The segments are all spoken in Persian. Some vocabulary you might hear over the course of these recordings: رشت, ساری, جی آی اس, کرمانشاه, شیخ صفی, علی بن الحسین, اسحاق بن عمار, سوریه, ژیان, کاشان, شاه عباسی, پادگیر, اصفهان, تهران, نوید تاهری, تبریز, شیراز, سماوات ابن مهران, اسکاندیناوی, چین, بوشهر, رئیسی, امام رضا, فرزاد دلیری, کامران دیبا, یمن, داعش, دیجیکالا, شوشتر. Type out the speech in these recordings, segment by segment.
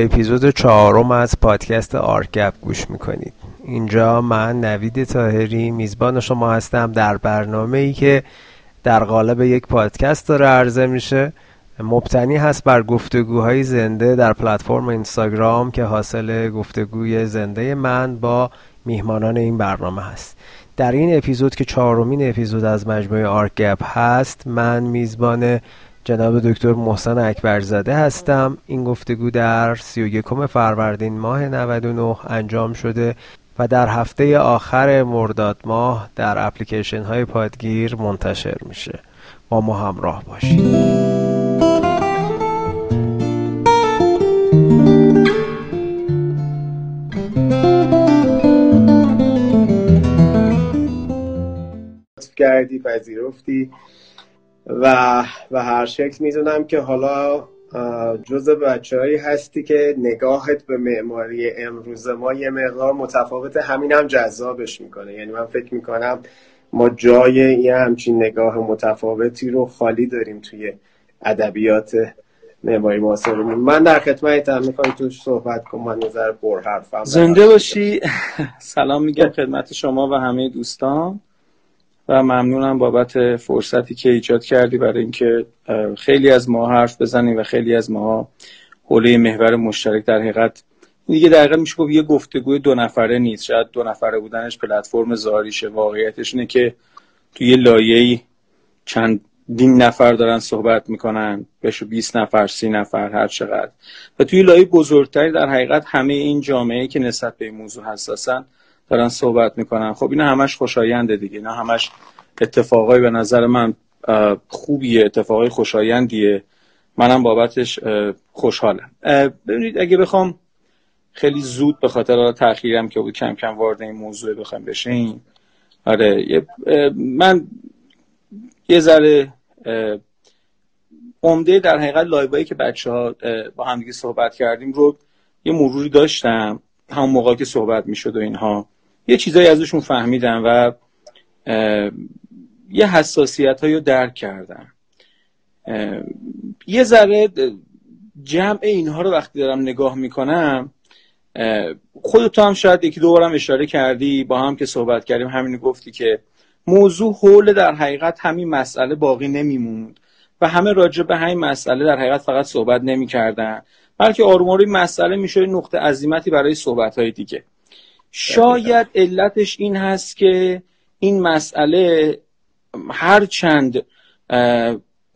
به اپیزود 4 از پادکست آرک گپ گوش میکنید. اینجا من نوید تاهری میزبان شما هستم در برنامه‌ای که در قالب یک پادکست داره عرضه میشه، مبتنی هست بر گفتگوهای زنده در پلتفرم اینستاگرام که حاصل گفتگوی زنده من با میهمانان این برنامه هست. در این اپیزود که 4مین اپیزود از مجموعه آرک گپ هست، من میزبان جناب دکتر محسن اکبرزاده هستم. این گفتگو در 31 فروردین ماه 99 انجام شده و در هفته آخر مرداد ماه در اپلیکیشن های پادگیر منتشر میشه. با ما همراه باشید. کردی، پذیرفتی و هر شکل میدونم که حالا جزء بچه‌هایی هستی که نگاهت به معماری امروز ما یه مقدار متفاوت، همین هم جذابش میکنه. یعنی من فکر میکنم ما جای یه همچین نگاه متفاوتی رو خالی داریم توی ادبیات معماری معاصر. من در خدمتم، میخوام توش صحبت کنم. من نظر برحرفم زنده باشی. سلام میگم خدمت شما و همه دوستان و ممنونم بابت فرصتی که ایجاد کردی برای اینکه خیلی از ما حرف بزنیم و خیلی از ما حوله محور مشترک در حقیقت دیگه میشه گفت یه گفتگوی دو نفره نیست. شاید دو نفره بودنش پلتفرم ظاهریشه، واقعیتش اینه که توی یه لایه‌ای چند دین نفر دارن صحبت میکنن، بشه 20 نفر، 30 نفر، هر چقدر. و توی لایه بزرگتری در حقیقت همه این جامعه که نسبت به این موضوع حساسن دارن صحبت میکنن. خب اینا همش خوشاینده دیگه، اینا همش اتفاقای به نظر من خوبیه، اتفاقای خوشایندیه. منم بابتش خوشحالم. ببینید اگه بخوام خیلی زود به خاطر تأخیرم که بود کم کم وارد این موضوع بخوام بشیم، آره من یه ذره عمده در حقیقت لایوایی که بچه‌ها با هم دیگه صحبت کردیم رو یه مروری داشتم همون موقع که صحبت میشد و اینها، یه چیزایی ازشون فهمیدم و یه حساسیت‌هایی رو درک کردم. یه ذره جمع اینها رو وقتی دارم نگاه میکنم، خودت هم شاید یکی دو بارم اشاره کردی، با هم که صحبت کردیم همین گفتی که موضوع حول در حقیقت همین مسئله باقی نمیموند و همه راجع به همین مسئله در حقیقت فقط صحبت نمیکردن، بلکه آروماری مسئله میشه نقطه عظیمتی برای صحبت‌های دیگه. شاید علتش این هست که این مسئله هر چند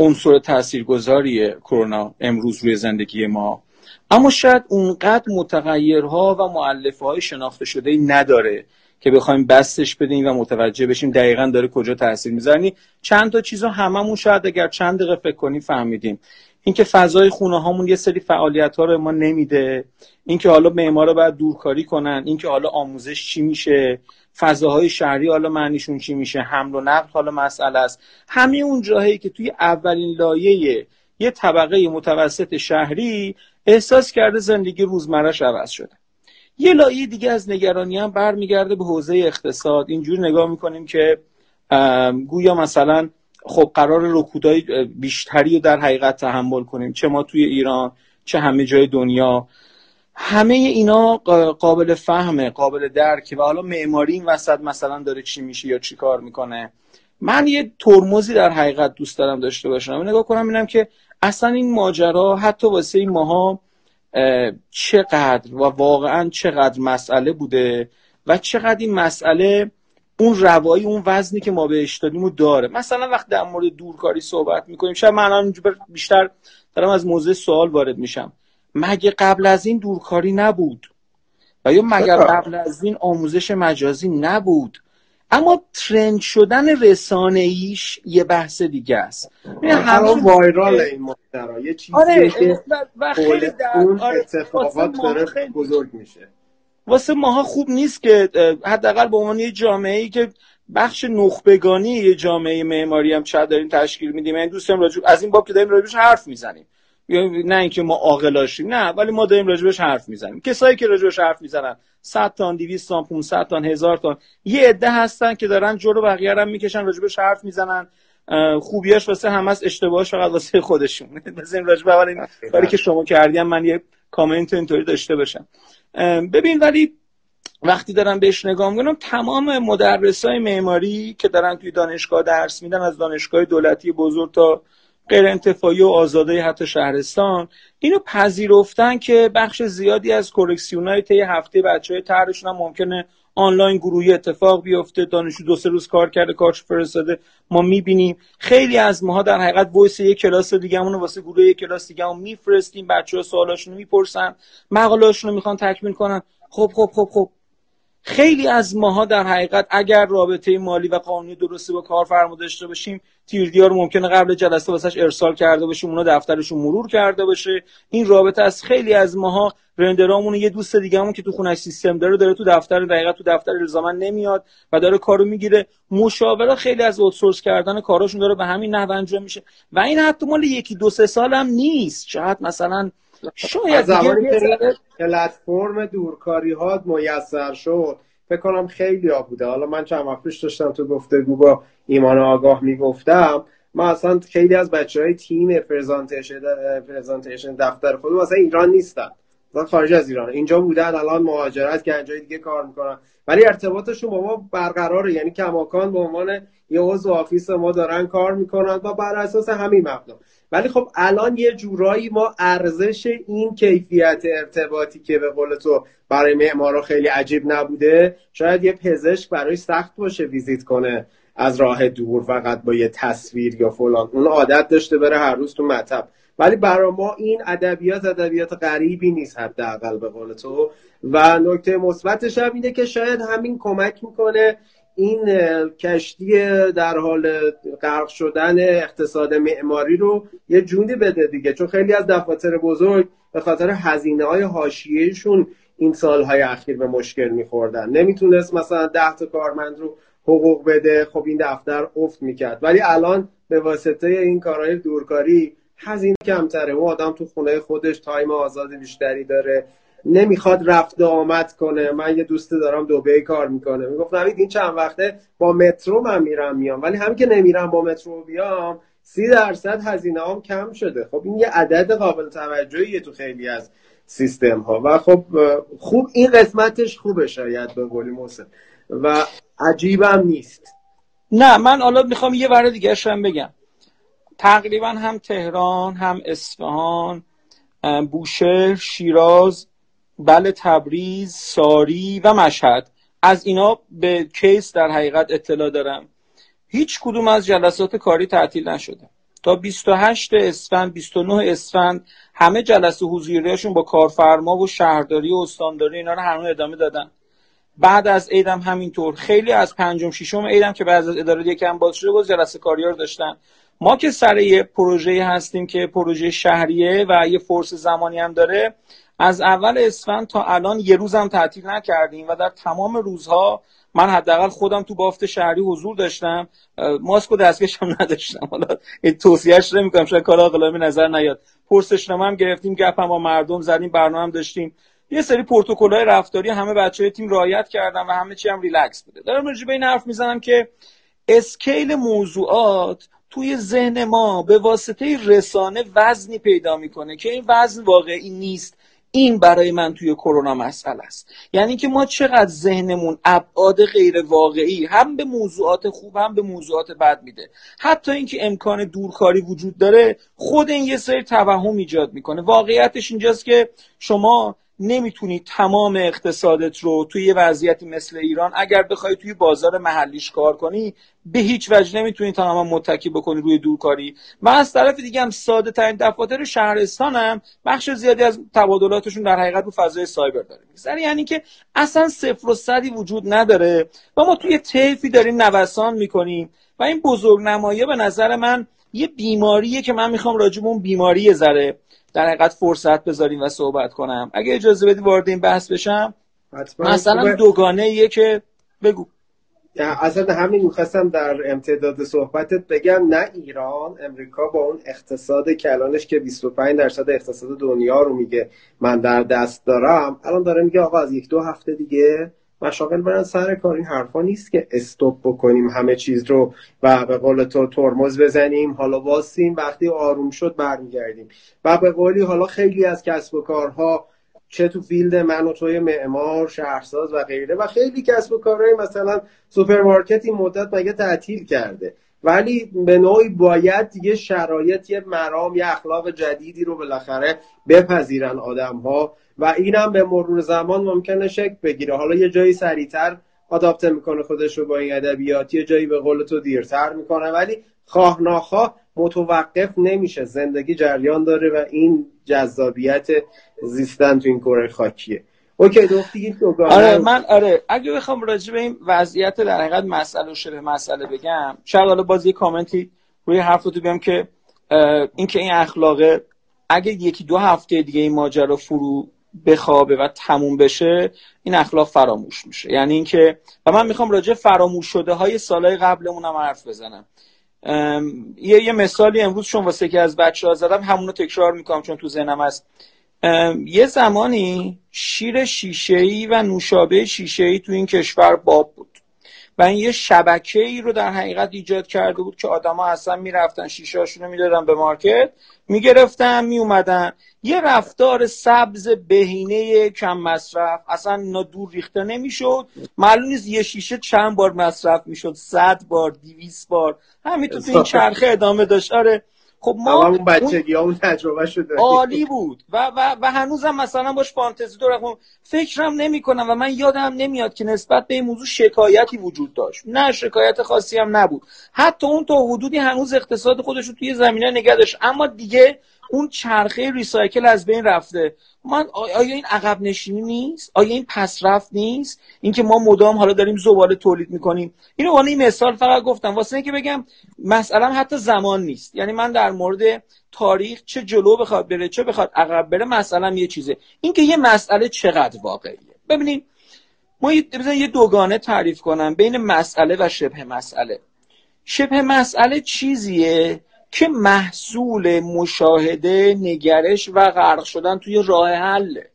عنصر تاثیرگذاری کرونا امروز روی زندگی ما، اما شاید اونقدر متغیرها و مؤلفه‌های شناخته شده‌ای نداره که بخوایم بستش بدیم و متوجه بشیم دقیقاً داره کجا تاثیر می‌ذاره. چند تا چیزا هممون شاید اگر چند دقیقه فکر کنیم فهمیدیم. اینکه فضای خونه هامون یه سری فعالیت ها رو ما نمیده، اینکه حالا معمارا باید دورکاری کنن، اینکه حالا آموزش چی میشه، فضاهای شهری حالا معنیشون چی میشه، حمل و نقل حالا مسئله است. همه اون جاهایی که توی اولین لایه یه طبقه متوسط شهری احساس کرده زندگی روزمره‌اش عوض شده. یه لایه دیگه از نگرانی هم برمیگرده به حوزه اقتصاد. اینجوری نگاه میکنیم که گویا مثلا خب قرار رکودای بیشتری رو در حقیقت تحمل کنیم، چه ما توی ایران چه همه جای دنیا. همه اینا قابل فهمه، قابل درکه. و حالا معماری این وسط مثلا داره چی میشه یا چی کار میکنه. من یه ترمزی در حقیقت دوست دارم داشته باشم، نگاه کنم ببینم که اصلا این ماجرا حتی واسه این ماها چقدر و واقعا چقدر مسئله بوده و چقدر این مسئله اون روایی، اون وزنی که ما بهش دادیمو داره. مثلا وقتی در مورد دورکاری صحبت میکنیم، شاید من الان بیشتر دارم از موضوع سوال وارد میشم، مگه قبل از این دورکاری نبود؟ و یا مگه قبل از این آموزش مجازی نبود؟ اما ترند شدن رسانه‌ایش یه بحث دیگه است. یعنی همه وایرال این ماجرا یه چیزی که خیلی در اتفاقات داره بزرگ میشه. واسه ماها خوب نیست که حداقل به عنوان یه جامعه‌ای که بخش نخبگانی یه جامعه معماری هم چقدر داریم تشکیل میدیم. یعنی دوستم راجع از این باب که داریم راجعش حرف میزنیم، نه اینکه ما عاقلاشیم، نه، ولی ما داریم راجعش حرف میزنیم. کسایی که راجعش حرف میزنن 100 تا 200 تا 500 تا 1000 تا یه عده هستن که دارن جلو بقیه رو میکشن، راجعش حرف میزنن. خوبیاش واسه همه است، اشتباهش فقط واسه خودشون. بزنیم راجع به اول این کاری که شما کردین. من یه کامنت اینطوری داشته باشم. ببین ولی وقتی دارم بهش نگاه میکنم تمام مدرسای معماری که دارن توی دانشگاه درس میدن، از دانشگاه دولتی بزرگ تا غیر انتفاعی و آزاده حتی شهرستان، اینو پذیرفتن که بخش زیادی از کورکسیونای طی هفته بچهای طرحشون هم ممکنه آنلاین گروهی اتفاق بیفته. دانشجو دو سه روز کار کرده کارش فرستاده، ما میبینیم خیلی از ماها در حقیقت وایس یک کلاس دیگه‌مون رو واسه گروه یک کلاس دیگه‌مون میفرستیم، بچه‌ها سوالاشونو میپرسن، مقاله‌اشون رو میخوان تکمیل کنن. خب خیلی از ماها در حقیقت اگر رابطه مالی و قانونی درستی با کارفرما داشته باشیم، تیردیار ممکنه قبل جلسه واسش ارسال کرده باشیم، اونا دفترشون مرور کرده باشه. این رابطه از خیلی از ماها رندرامون، یه دوست دیگه‌مون که تو خونه‌اش سیستم داره تو دفتر دقیقاً تو دفتر الزامن نمیاد و داره کارو میگیره. مشاورا خیلی از اوتسورس کردن کاراشون داره به همین نحو انجام میشه و این حتی مال یکی دو سه سال هم نیست، شاید مثلا از زمانی که پلتفرم دورکاری‌ها میسر شد فکر کنم خیلی ها بوده. حالا من چند وقت پیش داشتم تو گفتگو با ایمان آگاه میگفتم، من اصلا خیلی از بچهای تیم پرزنتیشن دفتر خودم اصلا ایران نیستن، اصلا خارج از ایران اینجا بودن، الان مهاجرت کردن جای دیگه کار میکنن، ولی ارتباطشون با ما برقراره، یعنی کماکان به عنوان یه عضو آفیس ما دارن کار میکنن و بر اساس همین مبنا. ولی خب الان یه جورایی ما ارزش این کیفیت ارتباطی که به قول تو برای معمارا خیلی عجیب نبوده، شاید یه پزشک برای سخت باشه ویزیت کنه از راه دور فقط با یه تصویر یا فلان، اون عادت داشته بره هر روز تو مطب، ولی برای ما این ادبیات غریبی نیست حداقل به قول تو. و نکته مثبتش هم اینه که شاید همین کمک میکنه این کشتی در حال غرق شدن اقتصاد معماری رو یه جوندی بده دیگه، چون خیلی از دفاتر بزرگ به خاطر هزینه‌های حاشیه‌شون این سال‌های اخیر به مشکل می‌خوردن، نمیتونست مثلا 10 تا کارمند رو حقوق بده، خب این دفتر افت میکرد. ولی الان به واسطه این کارهای دورکاری هزینه کمتره، اون آدم تو خونه خودش تایم آزاد بیشتری داره، نمیخواد رفت آمد کنه. من یه دوست دارم دبی کار میکنه، میگفت نوید این چند وقته با مترو من میرم میام، ولی همین که نمیرم با مترو بیام 30% هزینه‌ام کم شده. خب این یه عدد قابل توجهیه تو خیلی از سیستم ها و خب خوب این قسمتش خوبه شاید به قول محسن و عجیبم نیست. نه من حالا میخوام یه ور دیگه اش هم بگم، تقریبا هم تهران، هم اصفهان، بوشهر، شیراز، بله تبریز، ساری و مشهد، از اینا به کیس در حقیقت اطلاع دارم، هیچ کدوم از جلسات کاری تعطیل نشده تا 28 اسفند 29 اسفند همه جلسه حضوریاشون با کارفرما و شهرداری و استانداری اینا رو همون ادامه دادن. بعد از عید هم همینطور، خیلی از پنجم ششم عید هم که بعد از اداره یکم باز شده باز جلسه کاری‌ها رو داشتن. ما که سر یه پروژه هستیم که پروژه شهریه و یه فرصت زمانی هم داره، از اول اسفند تا الان یه روز هم تعطیل نکردیم و در تمام روزها من حداقل خودم تو بافت شهری حضور داشتم، ماسک و دستکش هم نداشتم. حالا توصیه‌اش نمی‌کنم، شاید کار عاقلانه به نظر نیاد. پرسشنامه هم گرفتیم، گپ هم با مردم زدیم، برنامه هم داشتیم، یه سری پروتکل‌های رفتاری همه بچه‌های تیم رعایت کردن و همه چی هم ریلکس بوده. دارم راجع به این حرف میزنم که اسکیل موضوعات توی ذهن ما به واسطه رسانه وزنی پیدا می‌کنه که این وزن واقعی نیست. این برای من توی کرونا مسئله است، یعنی که ما چقدر ذهنمون ابعاد غیر واقعی هم به موضوعات خوب هم به موضوعات بد میده. حتی اینکه امکان دورکاری وجود داره خود این یه سری توهم ایجاد میکنه. واقعیتش اینجاست که شما نمیتونی تمام اقتصادت رو توی یه وضعیتی مثل ایران اگر بخوای توی بازار محلیش کار کنی به هیچ وجه نمیتونی تمام متکی بکنی روی دورکاری. من از طرف دیگه هم ساده ترین دفاتر شهرستانم بخش زیادی از تبادلاتشون در حقیقت رو فضای سایبر داره می‌گذره، یعنی که اصلا صفر و صدی وجود نداره و ما توی طیفی داریم نوسان میکنیم و این بزرگنماییه به نظر من یه بیماریه که من میخوام راجع به اون بیماری ذره در حقیقت فرصت بذاریم و صحبت کنم. اگه اجازه بدی وارد این بحث بشم، مثلا دوگانه‌ایه که بگو. اصلا همین می‌خواستم در امتداد صحبتت بگم، نه ایران، امریکا با اون اقتصاد کلانش که 25% اقتصاد دنیا رو میگه من در دست دارم، الان داره میگه آقا از 1-2 هفته دیگه مشاغل برن سر کار. این حرفا نیست که استوب بکنیم همه چیز رو و به قول تو ترمز بزنیم حالا واسیم وقتی آروم شد برمیگردیم. و به قولی حالا خیلی از کسب و کارها چه تو فیلد من و توی معمار، شهرساز و غیره و خیلی کسب و کارهای مثلا سوپرمارکت این مدت مگه تعطیل کرده، ولی به نوعی باید دیگه شرایط، یه مرام، یه اخلاق جدیدی رو بالاخره بپذیرن آدم‌ها و اینم به مرور زمان ممکنه شکل بگیره. حالا یه جایی سریع‌تر آداپته میکنه خودش رو با این ادبیات، یه جایی به قول تو دیرتر میکنه، ولی خواه ناخواه متوقف نمیشه، زندگی جریان داره و این جذابیت زیستن تو این کره خاکیه. اوکی دوستی دوگانه. آره من آره اگه بخوام راجع به این وضعیت در حقیقت مسئله و شبه مسئله بگم، شاید حالا باز یه کامنتی روی حرفتو بگم که این اخلاق اگه یکی دو هفته دیگه این ماجرا فرو بخوابه و تموم بشه، این اخلاق فراموش میشه. یعنی اینکه و من میخوام راجع فراموش شده های سالهای قبلمون هم حرف بزنم. یه مثالی امروز چون واسه یکی از بچه‌ها زدم همونو تکرار میکنم چون تو ذهنم هست. یه زمانی شیر شیشه‌ای و نوشابه شیشه‌ای تو این کشور باب بود و این یه شبکه‌ای رو در حقیقت ایجاد کرده بود که آدما اصلا میرفتن شیشه‌اشون رو میدادن به مارکت، میگرفتن میومدن. یه رفتار سبز بهینه کم مصرف، اصلا ندور ریخته نمیشد، معلوم نیست یه شیشه چند بار مصرف میشد، 100 بار، 200 بار، همین تو این چرخه ادامه داشت. آره خب ما اون بچگی اون تجربه شده عالی بود و هنوزم مثلا باش فانتزی دور رفتم فکرم نمی‌کنم و من یادم نمیاد که نسبت به این موضوع شکایتی وجود داشت، نه شکایت خاصی هم نبود، حتی اون تا حدودی هنوز اقتصاد خودش رو توی زمینه نگه داشت، اما دیگه اون چرخه ریسایکل از بین رفته. من آیا این عقب نشینی نیست؟ آیا این پسرفت نیست؟ اینکه ما مدام حالا داریم زباله تولید میکنیم. اینو اون این مثال فقط گفتم واسه اینکه بگم مسئله حتی زمان نیست. یعنی من در مورد تاریخ چه جلو بخواد بره چه بخواد عقب بره مسئله یه چیزه. اینکه یه مسئله چقدر واقعیه. ببینید ما یه دوگانه تعریف کنم بین مسئله و شبه مسئله. شبه مسئله چیزیه که محصول مشاهده، نگرش و غرق شدن توی راه حله.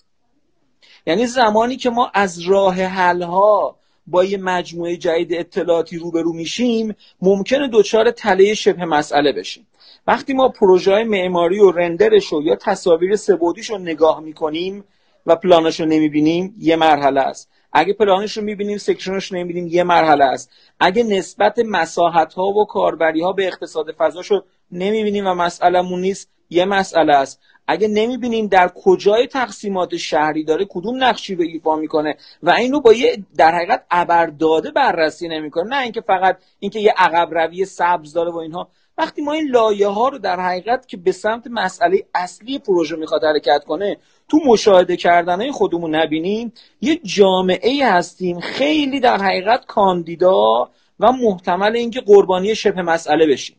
یعنی زمانی که ما از راه حلها با یه مجموعه جدید اطلاعاتی روبرو میشیم ممکنه دوچار تله شبه مسئله بشیم. وقتی ما پروژه‌های معماری و رندرش یا تصاویر سه‌بعدیش رو نگاه میکنیم و پلانش رو نمیبینیم یه مرحله است. اگه پلانش رو میبینیم سکشنش نمیبینیم یه مرحله است. اگه نسبت مساحت‌ها و کاربری‌ها به اقتصاد فضاش رو نمیبینیم و مسئله‌مون نیست یه مسئله است. اگه نمیبینیم در کجای تقسیمات شهری داره کدوم نقشی رو ایفا میکنه و اینو با یه در حقیقت ابرداده بررسی نمیکنه، نه اینکه فقط اینکه یه عقب روی سبز داره و اینها. وقتی ما این لایه ها رو در حقیقت که به سمت مسئله اصلی پروژه میخواد حرکت کنه تو مشاهده کردنهای خودمون نبینیم، یه جامعه هستیم خیلی در حقیقت کاندیدا و محتمل اینکه قربانی شبه مسئله بشیم.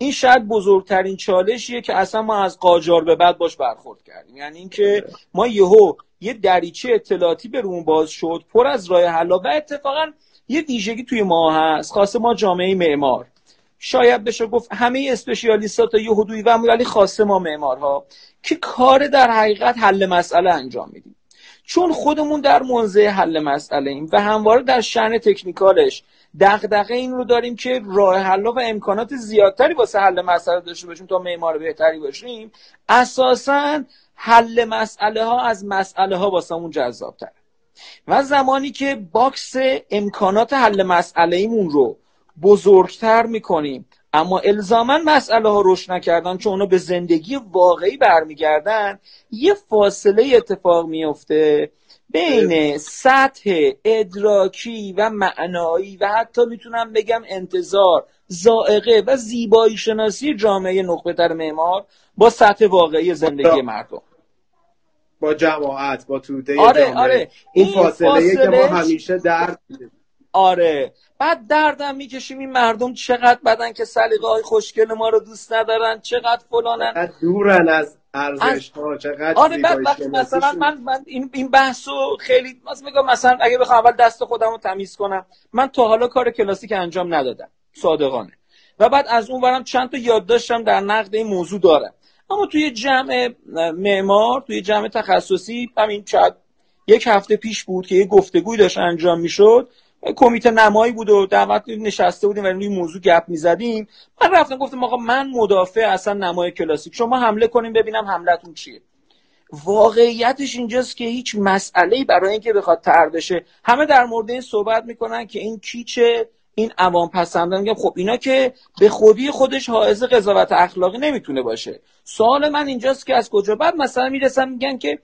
این شاید بزرگترین چالشیه که اصلا ما از قاجار به بعد باش برخورد کردیم. یعنی اینکه ما یهو یه دریچه اطلاعاتی برون باز شد پر از راه حل و اتفاقا یه ویژگی توی ما هست خاص ما جامعه معمار. شاید بشه گفت همه اسپشیالیست‌ها تا یه حدودی و ولی خاص ما معمارها که کار در حقیقت حل مسئله انجام میدیم، چون خودمون در منزه حل مسئله ایم و همواره در شأن تکنیکالش دغدغه این رو داریم که راه حل‌ها و امکانات زیادتری واسه حل مسئله داشته باشیم تا معمار بهتری باشیم. اساساً حل مسئله ها از مسئله ها واسمون جذاب‌تره و زمانی که باکس امکانات حل مسئله ایمون رو بزرگتر میکنیم اما الزاماً مسئله ها روش نکردن چون اونا به زندگی واقعی برمیگردن، یه فاصله اتفاق میفته بین سطح ادراکی و معنایی و حتی میتونم بگم انتظار، ذائقه و زیبایی شناسی جامعه نخبه‌تر معمار با سطح واقعی زندگی مردم، با جماعت، با توده جامعه. آره. این فاصله که ما همیشه درد می‌کشیم. آره بعد دردم میکشیم این مردم چقدر بدن که سلیقه‌های خوشگل ما رو دوست ندارن، چقدر فلانن، چقدر دورن از ارزش‌ها، چقدر. آره بعد مثلا من این بحثو خیلی مثلا اگه بخوام اول دست خودم رو تمیز کنم، من تا حالا کار کلاسیک انجام ندادم صادقانه و بعد از اون برم چند تا یادداشتم در نقد این موضوع دارم، اما توی جمع معمار، توی جمع تخصصی همین چند یک هفته پیش بود که یه گفتگویی داشت انجام میشد، کمیته نمایی بود و دعوت نشسته بودیم و روی موضوع گپ می‌زدیم. من رفتم گفتم آقا من مدافع اصلا نمای کلاسیک، شما حمله کنیم ببینم حملتون چیه. واقعیتش اینجاست که هیچ مسئله‌ای برای اینکه بخواد طرح بشه، همه در مورد این صحبت میکنن که این کیچه، این عوام پسندان. میگم خب اینا که به خوبی خودش حائز قضاوت اخلاقی نمیتونه باشه. سوال من اینجاست که از کجا بعد مثلا میرسن میگن که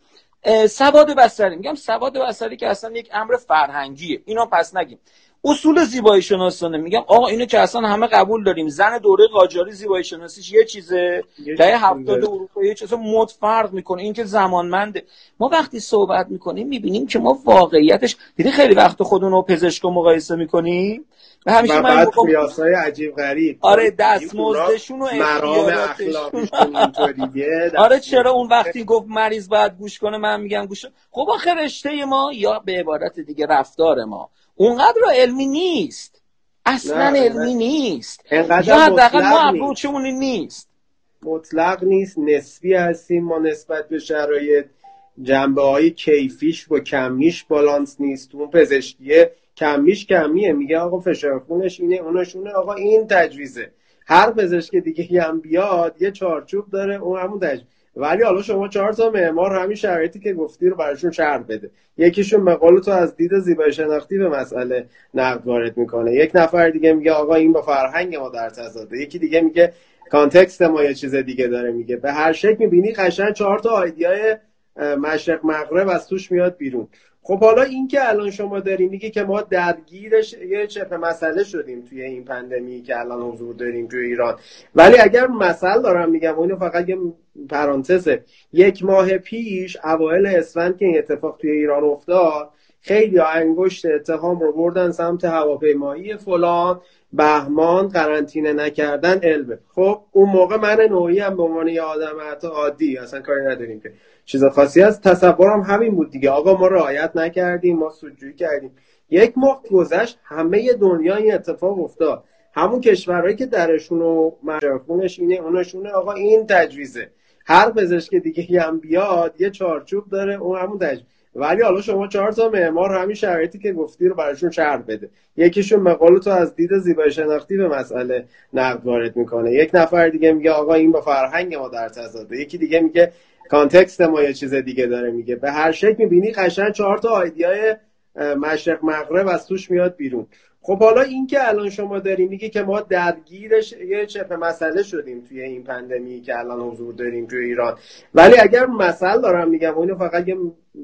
سواد بصری. میگم سواد بصری که اصلا یک امر فرهنگیه، اینا پس نگیم. اصول زیبایی شناسانه، میگم آقا اینو که اصلا همه قبول داریم، زن دوره قاجاری زیبایی شناسیش یه چیزه، دهه 70 اروپا یه چیزه متفرد میکنه، این که زمانمنده. ما وقتی صحبت میکنیم میبینیم که ما واقعیتش دیدی خیلی وقت خودمون رو پزشک مقایسه میکنیم و همیشه من قیاسای عجیب غریب. آره دستمزدشون و مرام اخلاقیشون اینطوریه. آره چرا اون وقتی گفت مریض باید گوش کنه من میگم گوش. خب آخر رشته ما یا به عبارت دیگه رفتار ما اونقدر علمی نیست، اصلا علمی نیست، یا حداقل ما ابروچمون نیست، مطلق نیست، نسبی هستیم ما نسبت به شرایط. جنبه های کیفیش با کمیش بالانس نیست. اون پزشکیه کمیش کمیه، میگه آقا فشارخونش اینه اونشونه، آقا این تجویزه. هر پزشک دیگه هم بیاد یه چارچوب داره، اون همون تجویز. ولی حالا شما 4 تا معمار همین شرایطی که گفتی رو براشون شرح بده. یکیشون مقاله تو از دید زیبایی شناختی به مسئله نقد وارد میکنه، یک نفر دیگه میگه آقا این با فرهنگ ما در تضاده، یکی دیگه میگه کانتکست ما یه چیز دیگه داره میگه. به هر شکل میبینی قشنگ 4 تا آیدیای مشرق مغرب از توش میاد بیرون. خب حالا این که الان شما داری میگی که ما درگیرش یه چه مسئله شدیم توی این پاندمی که الان حضور داریم توی ایران، ولی اگر مسئله دارم میگم اون فقط یه پرانتزه. 1 ماه پیش اوایل اسفند که این اتفاق توی ایران افتاد، خیلی انگشت اتهام رو بردن سمت هواپیمایی فلان بهمان، قرنطینه نکردن البته. خب اون موقع من نوعی هم به عنوان یه آدم حتی عادی اصلا کاری نداریم که چیز خاصی هست، تصورم همین بود دیگه، آقا ما رعایت نکردیم، ما سودجویی کردیم. 1 ماه گذشت، همه دنیا این اتفاق افتاد. همون کشورهایی که درشون و مجرخونش اینه اونشونه، آقا این تجویزه. هر پزشک دیگه هم بیاد یه چارچوب داره، اون همون تجویز. ولی حالا شما 4 تا معمار همین شرایطی که گفتی رو براشون شرح بده. یکیشون مقاله تو از دید زیبایی شناختی به مسئله نقد وارد میکنه، یک نفر دیگه میگه آقا این با فرهنگ ما در تضاده، یکی دیگه میگه کانتکست ما یه چیز دیگه داره میگه. به هر شکل میبینی قشنگ 4 تا آیدیای مشرق مغرب از توش میاد بیرون. خب حالا این که الان شما داری میگی که ما درگیرش یه چه مسئله شدیم توی این پاندمی که الان حضور داریم توی ایران، ولی اگر مسئله دارم میگم اون فقط یه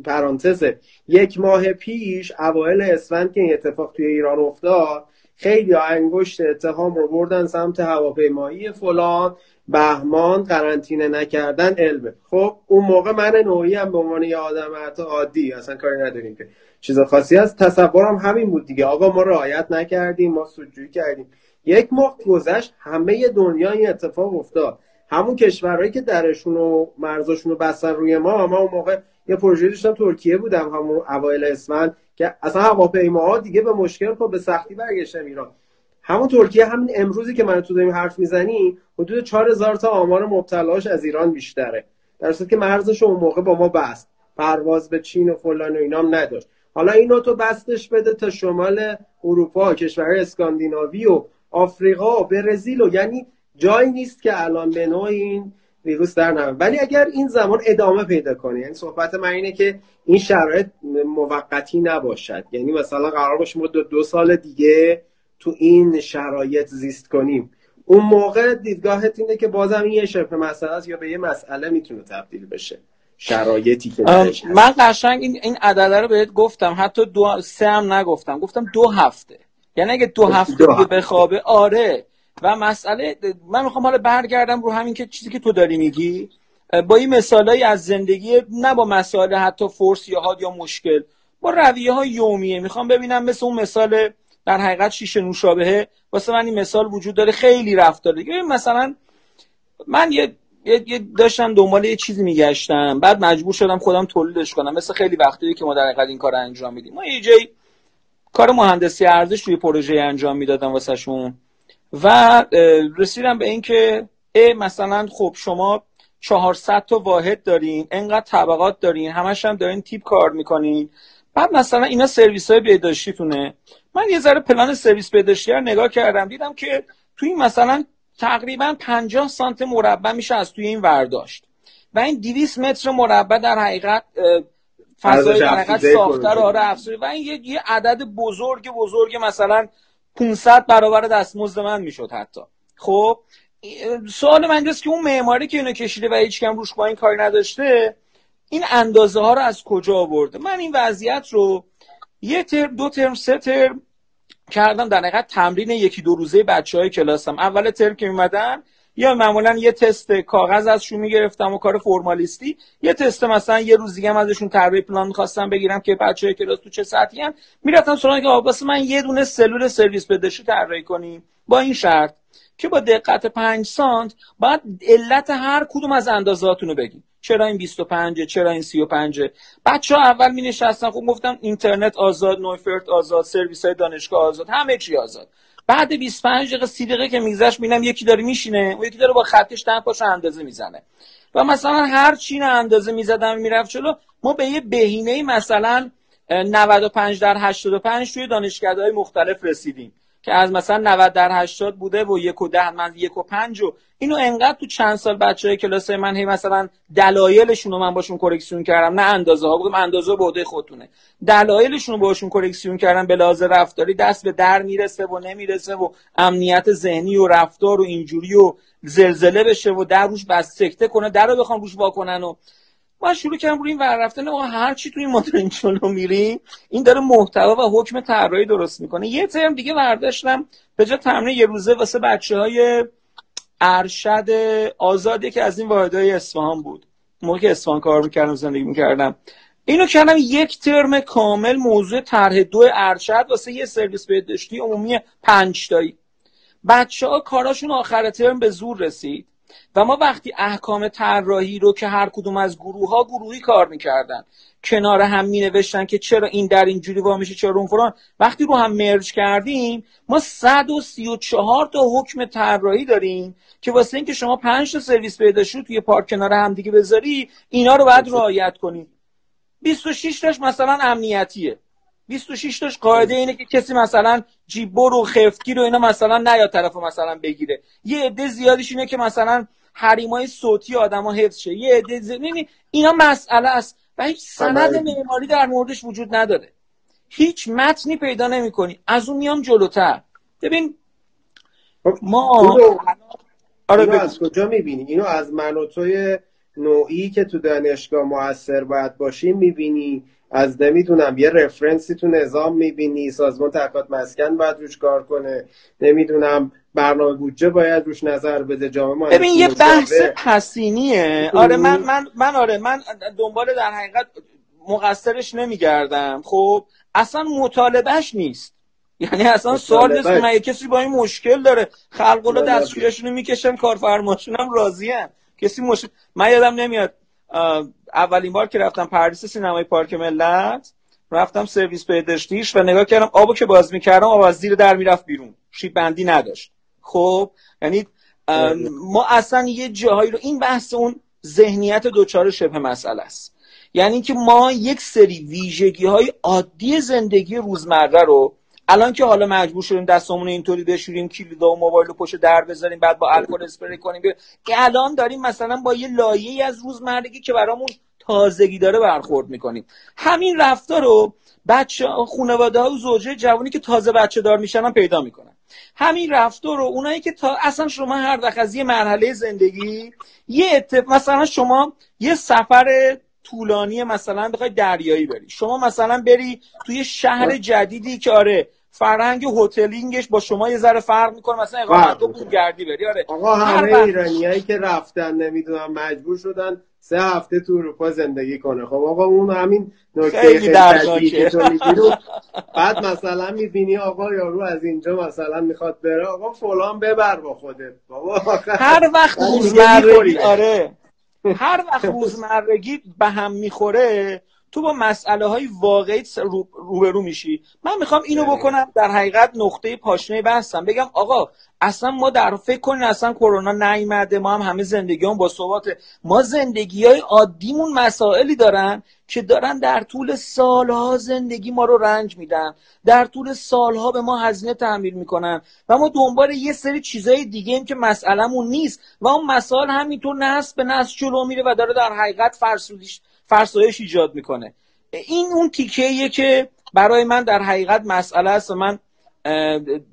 پرانتزه. 1 ماه پیش اوایل اسفند که این اتفاق توی ایران افتاد، خیلی انگشت اتهام رو بردن سمت هواپیمایی فلان بهمان، قرنطینه نکردن البته. خب اون موقع من نوعی هم به عنوان یه آدم حتی عادی اصلا کاری نداریم که چیز خاصی هست، تصورم همین بود دیگه، آقا ما رعایت نکردیم، ما سودجویی کردیم. 1 ماه گذشت، همه دنیا این اتفاق افتاد. همون کشورهایی که درشون و مرزشون رو بستن روی ما. من اون موقع یه پروژه داشتم، ترکیه بودم همون اوایل اسفند که اصلا هواپیماها دیگه به مشکل خود به سختی برگشتن ایران. همون ترکیه همین امروزی که من تو داریم حرف میزنی حدود 4000 تا آمار مبتلاش از ایران بیشتره، در صورتی که مرزش اون موقع با ما بست، پرواز به چین و فلان و اینام نداشت. حالا اینو تو بستش بده تا شمال اروپا، کشورهای اسکاندیناوی و آفریقا و برزیل، و یعنی جایی نیست که الان به نوع این ویروس در نمیاد. ولی اگر این زمان ادامه پیدا کنه، یعنی صحبت من اینه که این شرایط موقتی نباشد، یعنی مثلا قرار باشه ما 2 سال دیگه تو این شرایط زیست کنیم، اون موقع دیدگاهت اینه که بازم این یه شبه مسئله است یا به یه مسئله میتونه تبدیل بشه شرایطی که داشت. من قشنگ این عدده رو بهت گفتم، حتی 2-3 هم نگفتم، گفتم 2 هفته، یعنی اگه 2 هفته بخوابه. آره و مسئله من میخوام حالا برگردم رو همین که چیزی که تو داری میگی با این مثالایی از زندگی، نه با مسائل حتی فورس یا حاد یا مشکل، با رویه‌های یومیه. میخوام ببینم مثل اون مثال در حقیقت شیشه نوشابه، واسه من این مثال وجود داره خیلی رفتار دیگه. مثلا من یه داشتم دنبال یه چیزی میگشتم، بعد مجبور شدم خودم تولیدش کنم. مثل خیلی وقتایی که ما در حقیقت این کار انجام میدیم، ما یه جایی کار مهندسی ارزش روی پروژه انجام میدادم واسه شون و رسیدم به این که مثلا خب شما 400 تا واحد دارین، انقدر طبقات دارین، همش هم دارین تیپ کار میکنین، بعد مثلا اینا سرویس‌های بهداشتیتونه. من یه ذره پلان سرویس بهداشتی رو نگاه کردم، دیدم که توی مثلا تقریبا 50 سانتی مربع میشه از توی این ورداشت. و این 200 متر مربع در حقیقت فضای حقیقت ساختار آره افسوری و این یه عدد بزرگ مثلا 500 برابر دستمزد من میشد حتی. خب سوال من اینه که اون معماری که اینو کشیده و هیچ کم روش با این کاری نداشته این اندازه ها رو از کجا آورده؟ من این وضعیت رو یه ترم دو ترم سه ترم کردم در حقیقت تمرین یکی دو روزه بچهای کلاسم. اول ترم که میمدن یا معمولا یه تست کاغذ ازشون میگرفتم و کار فرمالیستی، یه تست مثلا یه روز دیگه هم ازشون طراحی پلان می‌خواستم بگیرم که بچهای کلاس تو چه سطحی ان، میرفتم سراغ که واسه من یه دونه سلول سرویس پزشکی طراحی کنیم با این شرط که با دقت 5 سانت بعد علت هر کدوم از اندازه‌هاتون رو بگید. چرا این 25، چرا این 35؟ بچه‌ها اول می‌نشستن، خب گفتم اینترنت آزاد، نوفرت آزاد، سرویس‌های دانشگاه آزاد، همه چی آزاد. بعد 25 دقیقه 30 دقیقه که می‌گذشت می‌بینم یکی داره میشینه، اون یکی داره با خطش تنپاشو اندازه میزنه. و مثلا هر چین اندازه میزدم میرفت جلو، ما به یه بهینه مثلا 95/85 توی دانشگاه‌های مختلف رسیدیم. که از مثلا 90/80 بوده و 1/10 من 1/5 و اینو انقدر تو چند سال بچهای کلاس من هی مثلا دلایلشون رو من باشون کرکسیون کردم، نه اندازه ها، بگم اندازه به عده خودتونه، دلایلشون رو باشون کرکسیون کردم به لحاظ رفتاری دست به در میرسه و نمیرسه و امنیت ذهنی و رفتار و اینجوری و زلزله بشه و در روش بس سکته کنه، درو بخوام روش واکنن و ما شروع کردم روی این ور رفتن. آقا هر چی توی این مدل چلو میریم این داره محتوا و حکم طراحی درست میکنه. یه ترم دیگه برداشتم به جای تمرین یه روزه واسه بچهای ارشد آزادی که از این واحدهای اصفهان بود، موقع اصفهان کار میکردم زندگی میکردم، اینو کردم یک ترم کامل موضوع طرح 2 ارشد واسه یه سرویس بهداشتی عمومی 5 تایی. بچه‌ها کاراشون آخر ترم به زور رسید و ما وقتی احکام طراحی رو که هر کدوم از گروه‌ها گروهی کار می‌کردن کنار هم می‌نوشتن که چرا این در اینجوری وا میشه چرا اون فلان، وقتی رو هم مرج کردیم ما 134 تا حکم طراحی داریم که واسه اینکه شما 5 تا سرویس پیداشو توی پارک کنار هم دیگه بذاری اینا رو باید رعایت کنید. 26 تاش مثلا امنیتیه، 26 تاش قاعده اینه که کسی مثلا جیبور و خفتگیر و اینا مثلا نیا طرفو مثلا بگیره. یه عده زیادیش اینه که مثلا حریمای صوتی آدما حفظ شه. یه عده اینا مسئله است و هیچ سند معماری در موردش وجود نداره. هیچ متنی پیدا نمی‌کنی. از اون میام جلوتر. ببین ما آره از کجا می‌بینی؟ اینو از منوتوی نوعی که تو دانشگاه موثر باید باشی می‌بینی، از نمیدونم یه رفرنسی تو نظام میبینی، سازمان تقاعد مسکن باید روش کار کنه، نمیدونم برنامه بودجه باید روش نظر بده، جامعه. ببین یه بحث پسینیه. آره من آره من دنبال در حقیقت مقصرش نمیگردم. خب اصلا مطالبهش نیست، یعنی اصلا سوال نیست من کسی با این مشکل داره، خلق العاده دستشویشونو میکشن کارفرماشونم راضین، کسی مشکل. من یادم نمیاد اولین بار که رفتم پردیس سینمای پارک ملت، رفتم سرویس بهداشتیش و نگاه کردم آبو که باز می‌کردم آب از زیر در میرفت بیرون، شیب بندی نداشت. خب یعنی ما اصلا یه جاهایی رو این بحث اون ذهنیت دوچار شبه مسئله است، یعنی اینکه ما یک سری ویژگی‌های عادی زندگی روزمره رو الان که حالا مجبور شدیم دستمون اینطوری بشوریم، کلیدا و موبایل رو پشت در بذاریم، بعد با الکل اسپری کنیم، که الان داریم مثلا با یه لایه‌ای از روزمرگی که برامون تازگی داره برخورد می‌کنیم. همین رفتار رو بچه‌ها، خانواده‌ها و زوجای جوانی که تازه بچه‌دار میشن هم پیدا می‌کنن. همین رفتار رو اونایی که تا اصلا شما هر وقت از یه مرحله زندگی یه مثلا شما یه سفر طولانی مثلا بخوای دریایی بری، شما مثلا بری توی شهر جدیدی که آره فرهنگ هتلینگش با شما یه ذره فرق میکنه، مثلا اقامت تو کوهگردی بری. آره آقا همه ایرانیایی که رفتن نمیدونم مجبور شدن 3 هفته تو اروپا زندگی کنه. خب آقا اون همین نکته خیلی درجی که تو میگی، بعد مثلا میبینی آقا یارو از اینجا مثلا میخواد بره، آقا فلان ببر با خودت بابا. هر وقت روزمرگی آره هر وقت روزمرگی به هم میخوره تو با مسئله های واقعی روبرو میشی. من میخوام اینو بکنم در حقیقت نقطه پاشنه بحثم، بگم آقا اصلا ما در فکر کنین اصلا کرونا نیامده، ما هم همه زندگیمون با ثبات، ما زندگیای عادیمون مسائلی دارن که دارن در طول سالها زندگی ما رو رنج میدن، در طول سالها به ما هزینه تحمیل میکنن و ما دنبال یه سری چیزای دیگه ایم که مسئلهمون نیست و اون مسائل همینطور نسل به نسل جلو میره و داره در حقیقت فرسایش ایجاد میکنه. این اون تیکه‌ایه که برای من در حقیقت مسئله است و من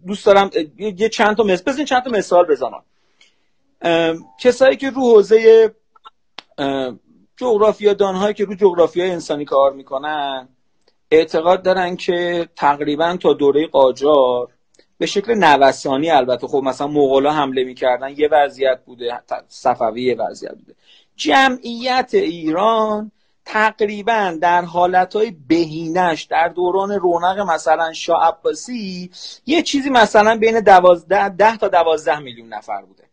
دوست دارم یه چند تا مثال بزنم. کسایی که رو حوزه جغرافیا دانهایی که رو جغرافیای انسانی کار میکنن اعتقاد دارن که تقریبا تا دوره قاجار به شکل نوسانی، البته خب مثلا مغولا حمله میکردن یه وضعیت بوده، صفوی یه وضعیت بوده، جمعیت ایران تقریبا در حالتهای بهینش در دوران رونق مثلا شاه عباسی یه چیزی مثلا بین 10 تا 12 میلیون نفر بوده.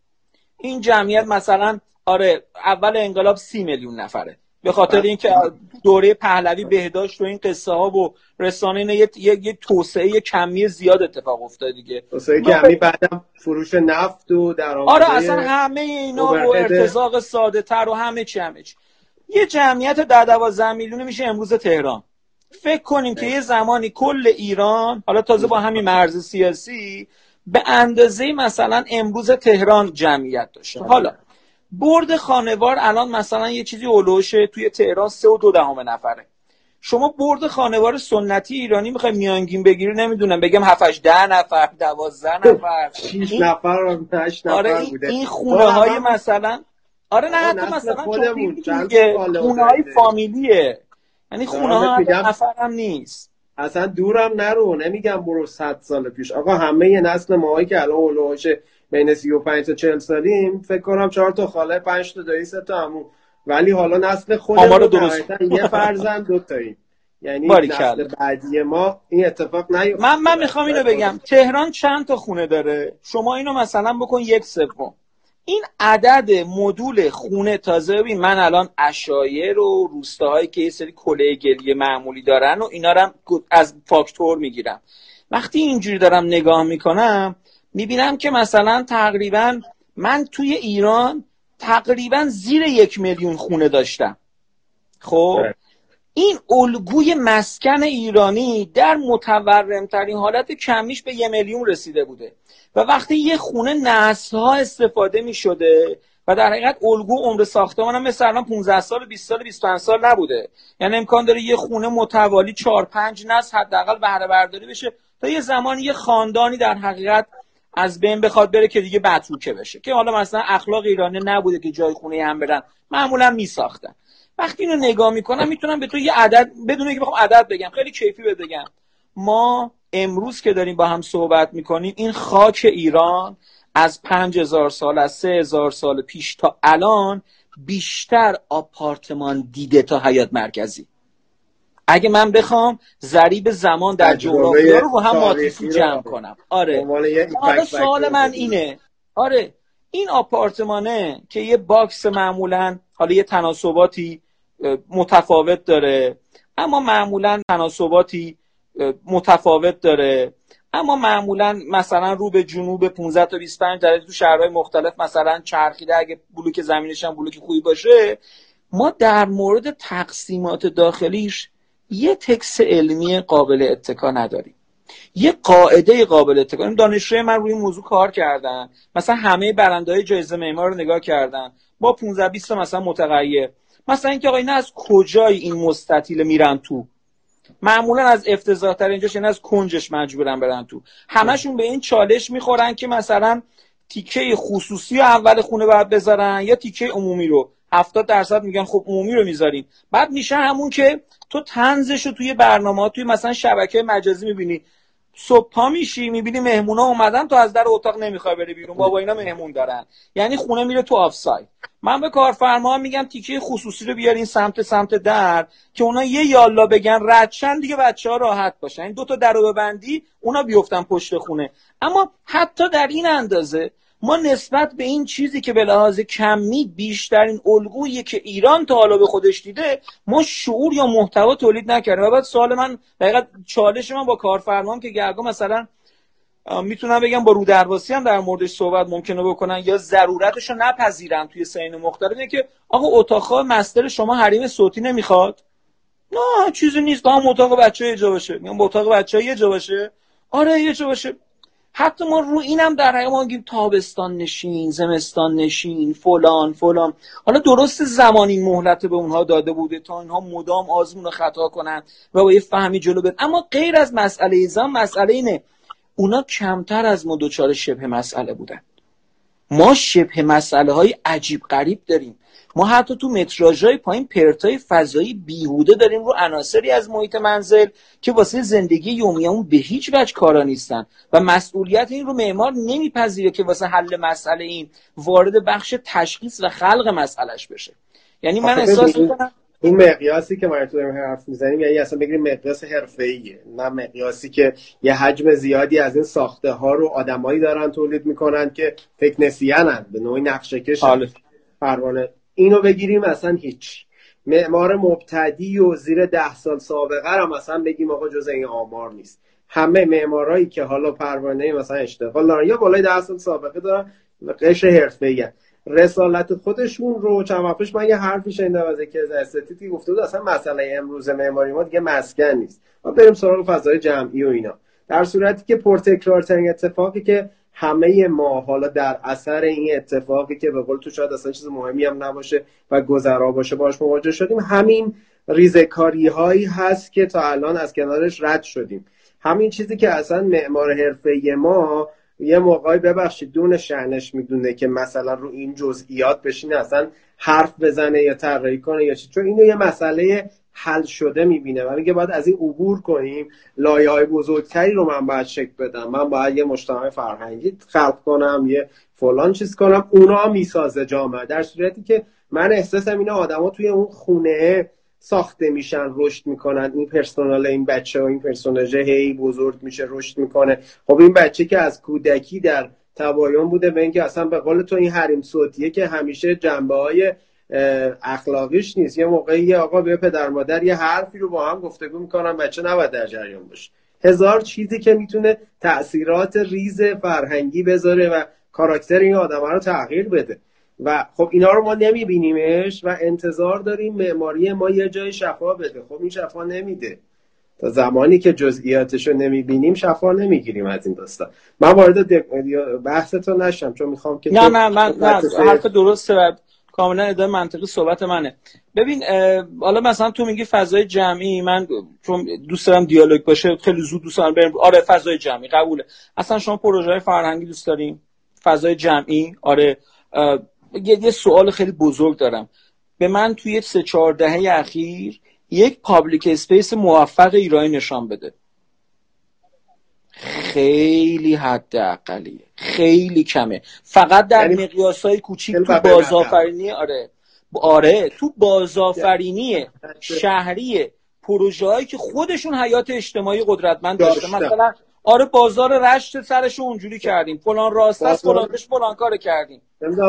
این جمعیت مثلا آره اول انقلاب 30 میلیون نفره، به خاطر اینکه دوره پهلوی بهداشت و این قصه ها و رسانه یه توسعه کمی زیاد اتفاق افتاد دیگه، توسعه کمی بعدم فروش نفت و درآمد، آره اصلا همه اینا و ارتزاق ساده تر و همه چی یه جمعیت 10-12 میلیونه میشه امروز تهران. فکر کنیم که یه زمانی کل ایران، حالا تازه با همین مرز سیاسی، به اندازه مثلا امروز تهران جمعیت داشت. حالا برد خانوار الان مثلا یه چیزی اولوشه توی تهران 3.2 نفره. شما برد خانوار سنتی ایرانی میخوای میانگین بگیری، نمیدونم بگم 7-10 نفر 12 نفر 6 نفر 8 نفر آره بوده. این خونه های مثلا آره نه حتی مثلا خونه های فامیلیه، یعنی خونه ها نفرم نیست. اصلا دورم نرو، نمیگم برو 100 سال پیش، آقا همه یه نسل ماهایی که الان اولوشه بین 35 تا 40 سالیم، فکر کنم 4 تا خاله، 5 تا دایی، 3 تا عمو، ولی حالا نسل خودمون درستا یه فرزند 2 تاییم، یعنی نسل بعدی ما این اتفاق نیفته. من میخوام اینو بگم، تهران چند تا خونه داره؟ شما اینو مثلا بکن 1/3. این عدد مدول خونه، تازه ببین من الان عشایر و روستاهایی که یه سری کله گلی معمولی دارن و اینا رو از فاکتور میگیرم، وقتی اینجوری دارم نگاه میکنم میبینم که مثلا تقریبا من توی ایران تقریبا زیر 1 میلیون خونه داشتم. خب این الگوی مسکن ایرانی در متورمترین حالت کمیش به 1 میلیون رسیده بوده و وقتی یه خونه نسل‌ها استفاده می شده و در حقیقت الگو عمر ساختمان هم مثلا 15 سال 20 سال 25 سال نبوده، یعنی امکان داره یه خونه متوالی 4-5 نسل حداقل بهره برداری بشه تا یه زمانی یه خاندانی در حقیقت از بین بخواد بره که دیگه بتروکه بشه، که حالا مثلا اخلاق ایرانی نبوده که جای خونه هم برن، معمولا می ساختن. وقتی اینو نگاه میکنم میتونم به تو یه عدد، بدون اینکه بخوام عدد بگم، خیلی کیفی بگم، ما امروز که داریم با هم صحبت میکنیم این خاک ایران از 5000 سال از 3000 سال پیش تا الان بیشتر آپارتمان دیده تا حیات مرکزی. اگه من بخوام ضریب زمان در جغرافیا رو با هم ماتریسی جمع کنم، آره حالا سوال من اینه، آره این آپارتمانه که یه باکس معمولاً، حالا یه تناسباتی متفاوت داره اما معمولاً مثلا رو به جنوب 15 تا 25 درجه تو شهرهای مختلف مثلا چرخیده، اگه بلوک زمینش هم بلوک خوبی باشه. ما در مورد تقسیمات داخلیش یه تکس علمی قابل اتکا نداریم، یه قاعده قابل اتکا نداریم. دانشجوی من روی این موضوع کار کردن، مثلا همه برنده‌های جایزه معمار رو نگاه کردن با 15-20 مثلا متغیر، مثلا اینکه آقا اینا از کجای این مستطیل میرن تو، معمولا از افتضاح تر اینجاش، یعنی از کنجش مجبورن برن تو. همشون به این چالش میخورن که مثلا تیکه خصوصی اول خونه باید بذارن یا تیکه عمومی رو. 70% میگن خب عمومی رو میذاریم، بعد میشه همون که تو طنزشو توی برنامه‌ها توی مثلا شبکه مجازی میبینی. صبح پا میشی میبینی مهمونا اومدن، تو از در اتاق نمیخوای بری بیرون، بابا اینا مهمون دارن، یعنی خونه میره تو آفساید. من به کارفرما میگم تیکه خصوصی رو بیارین سمت در که اونا یه یالا بگن ردشن دیگه، بچه‌ها راحت باشن. این دو تا درو ببندی اونا بیافتن پشت خونه. اما حتی در این اندازه ما نسبت به این چیزی که به لحاظ کمی بیشترین الگویی که ایران تا حالا به خودش دیده، ما شعور یا محتوا تولید نکردیم. و بعد سوال من، دقیقاً چالش من با کارفرمام که گرگا مثلا میتونم بگم با رودرواسی هم در موردش صحبت ممکنه بکنن یا ضرورتش رو نپذیرن توی سین مختلفه که آقا اتاقا مستر شما حریم صوتی نمیخواد؟ نه چیزی نیست، هم اتاق بچه‌ها یه جا باشه. میگم اتاق بچه‌ها یه جا باشه؟ آره یه جا باشه. حتی ما رو اینم در حقیقت ما میگیم تابستان نشین، زمستان نشین، فلان فلان. حالا درست زمانی مهلت به اونها داده بوده تا اینها مدام آزمون خطا کنن و با یه فهمی جلو برن. اما غیر از مسئله زمان، مسئله اینه اونا کمتر از ما دوچار شبه مسئله بودن. ما شبه مسئله های عجیب غریب داریم. ما حتی تو متراژهای پایین پرتای فضایی بیهوده داریم رو عناصری از محیط منزل که واسه زندگی یومیه‌مون به هیچ وجه کارا نیستن و مسئولیت این رو معمار نمیپذیره که واسه حل مسئله این وارد بخش تشخیص و خلق مسئلهش بشه. یعنی من احساس می‌کنم این مقیاسی که ما تو حرف می‌زنیم، یعنی اصلا بگیریم مقیاس حرفه‌ایه، نه مقیاسی که یه حجم زیادی از این ساخته ها رو آدمایی دارن تولید می‌کنن که فکر نسیانن به نوعی نقشه‌کش پروانه. اینو بگیریم اصلا هیچ معمار مبتدی و زیر 10 سال سابقه رو مثلا بگیم آقا جزء این آمار نیست. همه معمارایی که حالا پروانه مثلا اشتغال دارن یا بالای 10 سال سابقه دارن قشر حرفه‌ایه. رسالت خودشون رو چند پیش من یه حرفی شنیدم از یکی از استاتیکی گفته بود اصلا مسئله امروز معماری ما دیگه مسکن نیست، ما بریم سراغ فضای جمعی و اینا، در صورتی که پرتکرارترین اتفاقی که همه ما حالا در اثر این اتفاقی که به قول تو شاید اصلا چیز مهمی هم نباشه و گذرا باشه باهاش مواجه شدیم، همین ریزکاری هایی هست که تا الان از کنارش رد شدیم. همین چیزی که اصلا معمار حرفه‌ای ما یه موقعی ببخشید دون شأنش میدونه که مثلا رو این جزئیات بشینه اصلا حرف بزنه یا طراحی کنه یا چی، چون اینو یه مسئله حل شده میبینه و میگه باید از این عبور کنیم، لایه‌های بزرگتری رو من باید شکل بدم، من باید یه مجتمع فرهنگی خلق کنم، یه فلان چیز کنم، اونا میسازه جامعه. در صورتی که من احساسم اینه آدما توی اون خونه ساخته میشن، رشد میکنن، این پرسونال این بچه و این پرسوناژه هی بزرگ میشه، رشد میکنه. خب این بچه که از کودکی در تباین بوده به اینکه اصلا به قول تو این حریم صوتیه که همیشه جنبه‌های اخلاقیش نیست. یه موقعی آقا به پدر مادر یه حرفی رو با هم گفتگو میکنن، بچه نباید در جریان باشه. هزار چیزی که میتونه تأثیرات ریز فرهنگی بذاره و کاراکتر این آدما رو تغییر بده و خب اینا رو ما نمیبینیمش و انتظار داریم معماری ما یه جای شفا بده. خب این شفا نمیده. تا زمانی که جزئیاتش رو نمیبینیم شفا نمیگیریم از این داستان. من وارد بحثتون نشم چون میخوام که نه حرف درسته و کاملا ادامه منطقی صحبت منه. ببین حالا مثلا تو میگی فضای جمعی، من چون دوست دارم دیالوگ باشه خیلی زود دوست دارم بریم آره فضای جمعی قبوله. اصلا شما پروژه فرهنگی دوست دارین؟ فضای جمعی آره. یه سوال خیلی بزرگ دارم. به من توی 3-4 دهه اخیر یک پابلیک اسپیس موفق ایرانی نشان بده. خیلی حداقلیه، خیلی کمه. فقط در مقیاس‌های کوچیک تو بازآفرینی آره تو بازآفرینی شهری پروژه‌ای که خودشون حیات اجتماعی قدرتمند داشته، مثلا آره بازار رشت سرش اونجوری کردیم، فلان راسته است، فلان کارو کردیم.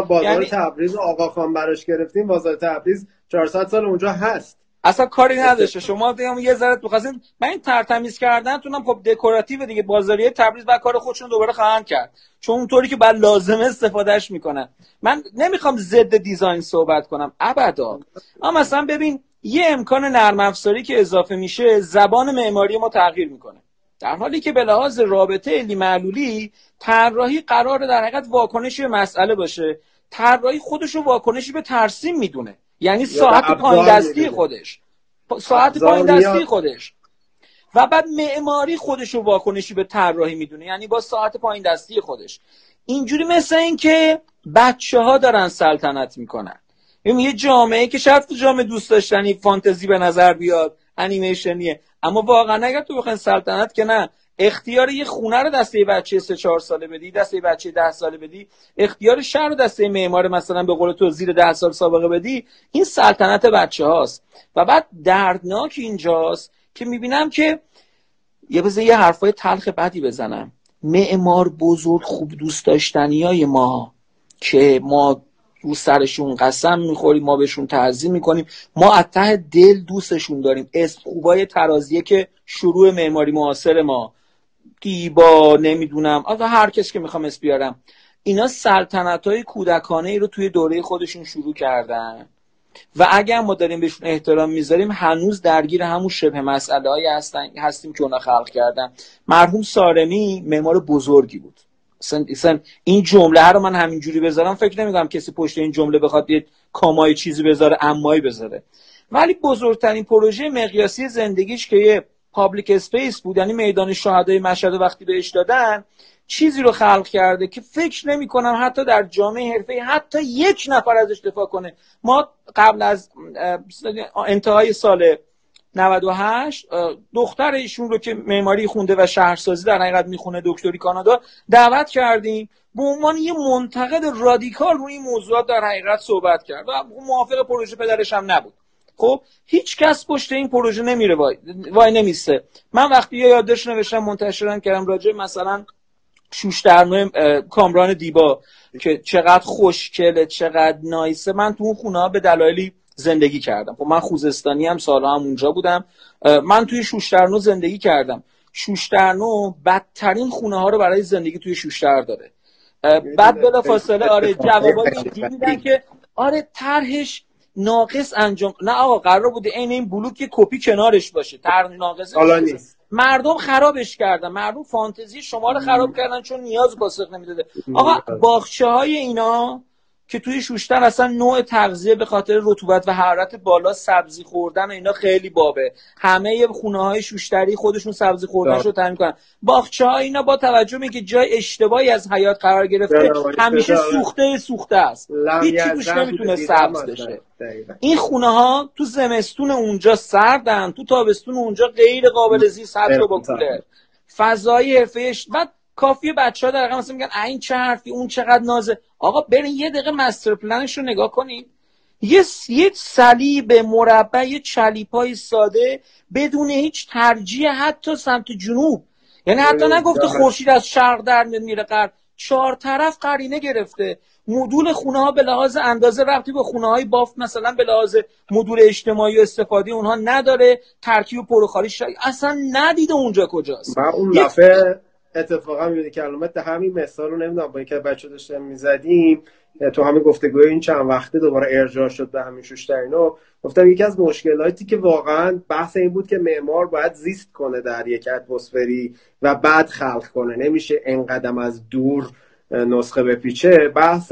بازار تبریز آقا خان براش گرفتیم، بازار تبریز 400 سال اونجا هست، اصلا کاری نداشته. شما دیگه یه ذره بخواستین من این ترتمیز کردنتونم خب دکوراتیو دیگه، بازاریه تبریز بعد کار خودشون دوباره خواهند کرد چون اونطوری که بعد لازمه استفادهش میکنن. من نمیخوام ضد دیزاین صحبت کنم ابدا، اما مثلا ببین یه امکان نرم افزاری که اضافه میشه زبان معماری ما تغییر میکنه، در حالی که به لحاظ رابطه علی معلولی طراحی قراره در حقیقت واکنشی به مسئله باشه. طراحی خودش رو واکنشی به ترسیم میدونه، یعنی ساعت پایین دستی خودش، ساعت پایین دستی خودش. و بعد معماری خودش رو واکنشی به طراحی میدونه، یعنی با ساعت پایین دستی خودش. اینجوری مثل این که بچه‌ها دارن سلطنت میکنن. یعنی یه جامعه که شاید جامعه دوست داشتنی فانتزی به نظر بیاد، انیمیشنیه، اما واقعا اگر تو بخواین سلطنت که نه، اختیار یه خونه رو دسته بچه 3-4 ساله بدی، دسته بچه 10 ساله بدی، اختیار شهر رو دسته معمار مثلا به قول تو زیر 10 سال سابقه بدی، این سلطنت بچه‌هاست. و بعد دردناک اینجاست که میبینم که یه حرفای تلخ بدی بزنم، معمار بزرگ خوب دوست داشتنیای ما که ما رو سرشون قسم میخوریم، ما بهشون تعظیم میکنیم، ما از ته دل دوستشون داریم، اسم خوبای ترازیه که شروع معماری معاصر ما، دیبا، نمیدونم آقا هر کس که میخوام اسم بیارم، اینا سلطنت‌های کودکانه‌ای رو توی دوره خودشون شروع کردن و اگر ما داریم بهشون احترام میذاریم هنوز درگیر همون شبه مسئله‌ای هستیم که اونا خلق کردن. مرحوم صارمی معمار بزرگی بود. اصلا این جمله رو من همینجوری بذارم فکر نمی‌کنم کسی پشت این جمله بخواد یه کامای چیزی بذاره، امایی بذاره. ولی بزرگترین پروژه مقیاسی زندگیش که یه پابلیک اسپیس بود، یعنی میدان شهدای مشهد وقتی بهش دادن، چیزی رو خلق کرده که فکر نمی‌کنم حتی در جامعه حرفه‌ای حتی یک نفر ازش دفاع کنه. ما قبل از انتهای سال 98 دختر ایشون رو که معماری خونده و شهرسازی در حقیقت میخونه، دکتری کانادا، دعوت کردیم به عنوان یه منتقد رادیکال روی این موضوعات در حقیقت صحبت کرد و موافق پروژه پدرش هم نبود. خب هیچ کس پشت این پروژه نمیره، وای نمیسته. من وقتی یادش نوشتم منتشرم کردم راجع مثلا شوشتر کامران دیبا که چقدر خوشگله، چقدر نایسه، من تو اون خونه به دلایلی زندگی کردم. خب من خوزستانی هم، سالها هم اونجا بودم. من توی شوشترنو زندگی کردم. شوشترنو بدترین خونه ها رو برای زندگی توی شوشتر داره. بعد بلا فاصله آره جوابا دیدن که آره طرحش ناقص انجام، نه آقا قرار بود این بلوک یه کپی کنارش باشه، طرح ناقص نیست. مردم خرابش کردن، مردم فانتزی شما رو خراب کردن چون نیاز پاسخ نمیداده. آقا باغچه‌های اینا که توی شوشتر اصلا نوع تغذیه به خاطر رطوبت و حرارت بالا، سبزی خوردن اینا خیلی بابه. همه خونه‌های شوشتری خودشون سبزی خوردنشو تامین کنن. باغچه‌ها اینا با توجه به اینکه جای اشتباهی از حیات قرار گرفته، همیشه سوخته است. هیچی توش نمیتونه سبز بشه. این خونه‌ها تو زمستون اونجا سردن، تو تابستون اونجا غیر قابل زیست حتی با کولر. فضای حرفه‌ایش بعد کافیه بچه‌ها در واقع مثلا میگن این چه حرفی، اون چقدر نازه. آقا برین یه دقیقه مستر پلنش رو نگاه کنین، یه صلیب مربع، یه چلیپای ساده بدون هیچ ترجیح حتی سمت جنوب، یعنی حتی نگفته خورشید از شرق در میره غرب، چهار طرف قرینه گرفته. مدول خونه ها به لحاظ اندازه ربطی به خونه های بافت مثلا به لحاظ مدول اجتماعی و استفاده اونها نداره، ترکیب و پروخالی اصلا ندیده اونجا کجاست. اون لفه اتفاقا میبینی کلمات همین مثال رو نمیدونم با اینکه بچه داشتم میزدیم تو همین گفتگوی این چند وقته دوباره ارجاع شد به همین شوشترینو، گفتم یکی از مشکلاتی که واقعا بحث این بود که معمار باید زیست کنه در یک اتمسفری و بعد خلق کنه، نمیشه انقدم از دور نسخه بپیچه. بحث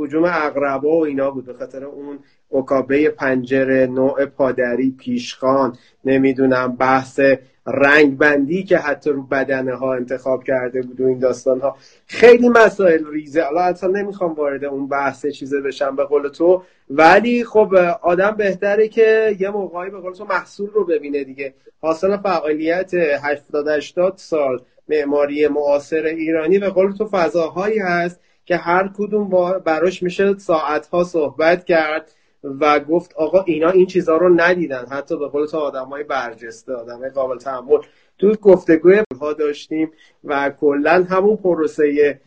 هجوم عقربا و اینا بود، به خاطر اون اوکابه پنجره، نوع پادری، پیشخان، نمیدونم بحث رنگ بندی که حتی رو بدنه ها انتخاب کرده بود و این داستان ها، خیلی مسائل ریزه. حالا اصلا نمیخوام وارد اون بحث چیزه بشم به قول تو، ولی خب آدم بهتره که یه موقعی به قول تو محصول رو ببینه دیگه. حاصل فعالیت 70-80 سال معماری معاصر ایرانی به قول تو فضاهایی هست که هر کدوم براش میشه ساعتها صحبت کرد و گفت آقا اینا این چیزها رو ندیدن، حتی به قول تو آدمای برجسته، آدمای قابل تأمل. تو گفتگوی ها داشتیم و کلا همون پروسه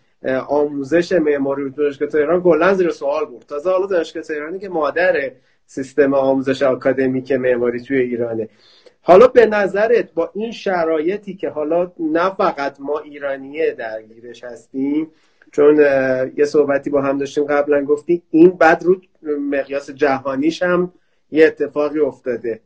آموزش معماری دانشگاه تهران کلا زیر سوال برد. تازه حالا دانشگاه تهرانی که مادر سیستم آموزش آکادمیک معماری توی ایرانه. حالا به نظرت با این شرایطی که حالا نه فقط ما ایرانیه درگیرش هستیم، چون یه صحبتی با هم داشتیم قبلا گفتی این بعد رو مقیاس جهانیش هم یه اتفاقی افتاده،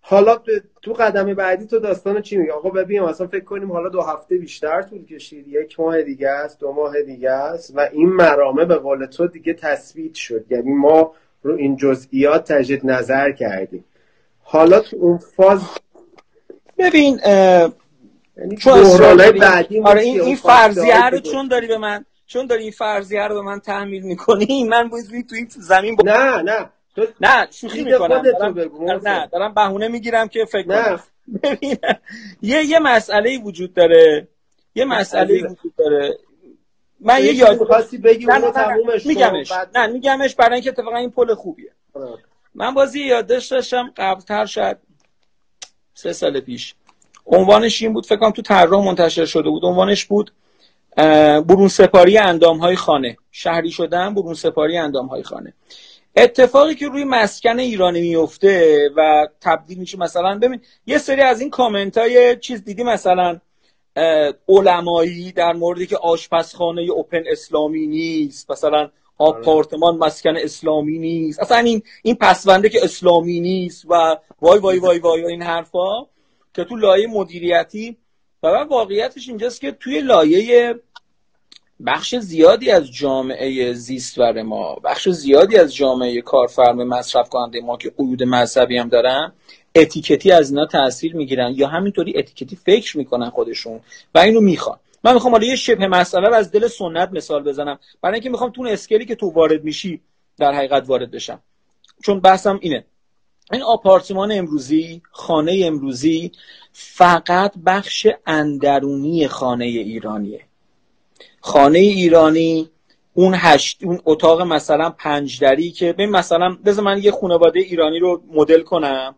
حالا تو قدم بعدی تو داستان چی میگه؟ آقا ببینیم اصلا فکر کنیم حالا 2 هفته بیشتر طول کشید، 1 ماه دیگه است، 2 ماه دیگه است و این مرامه به قول تو دیگه تثبیت شد، یعنی ما رو این جزئیات تجدید نظر کردیم. حالا تو اون فاز ببین آره این فرضیه رو چون داری این فرضیه رو به من تحمیل می‌کنی، من باید تو این زمین نه شوخی می‌کنم، دارم بهونه میگیرم که فکر کنم ببینم یه مسئله‌ای وجود داره، یه مسئله‌ای وجود داره. من یه یاد خاصی بگم اونو تمومش میگمش. نه میگمش برای اینکه اتفاقا این پل خوبیه. من بازی یادداشت داشتم قبل‌تر شاید 3 سال پیش. عنوانش این بود، فکر کنم تو تهران منتشر شده بود. عنوانش بود برون سپاری اندام‌های خانه. شهری شدن برون سپاری اندام‌های خانه. اتفاقی که روی مسکن ایرانی میفته و تبدیل میشه. مثلا ببین یه سری از این کامنت‌های چیز دیدی، مثلا علمایی در موردی که آشپزخانه اوپن اسلامی نیست، مثلا آپارتمان مسکن اسلامی نیست، اصلا این پسونده که اسلامی نیست و وای وای وای وای, وای این حرفا که تو لایه مدیریتی. و بعد واقعیتش اینجاست که توی لایه بخش زیادی از جامعه زیستور ما، بخش زیادی از جامعه کارفرما مصرف کننده ما که قیود مذهبی هم دارن، اتیکتی از اینا تاثیر میگیرن یا همینطوری اتیکتی فکر میکنن خودشون و اینو میخوان. من میخوام حالا یه شبه مسئله رو از دل سنت مثال بزنم، برای اینکه میخوام تو اون اسکلی که تو وارد میشی در حقیقت وارد بشم، چون بحثم اینه. این آپارتمان امروزی، خانه امروزی فقط بخش اندرونی خانه ایرانیه. خانه ایرانی اون اتاق مثلا 5 دری که ببین، مثلا بذار من یه خانواده ایرانی رو مدل کنم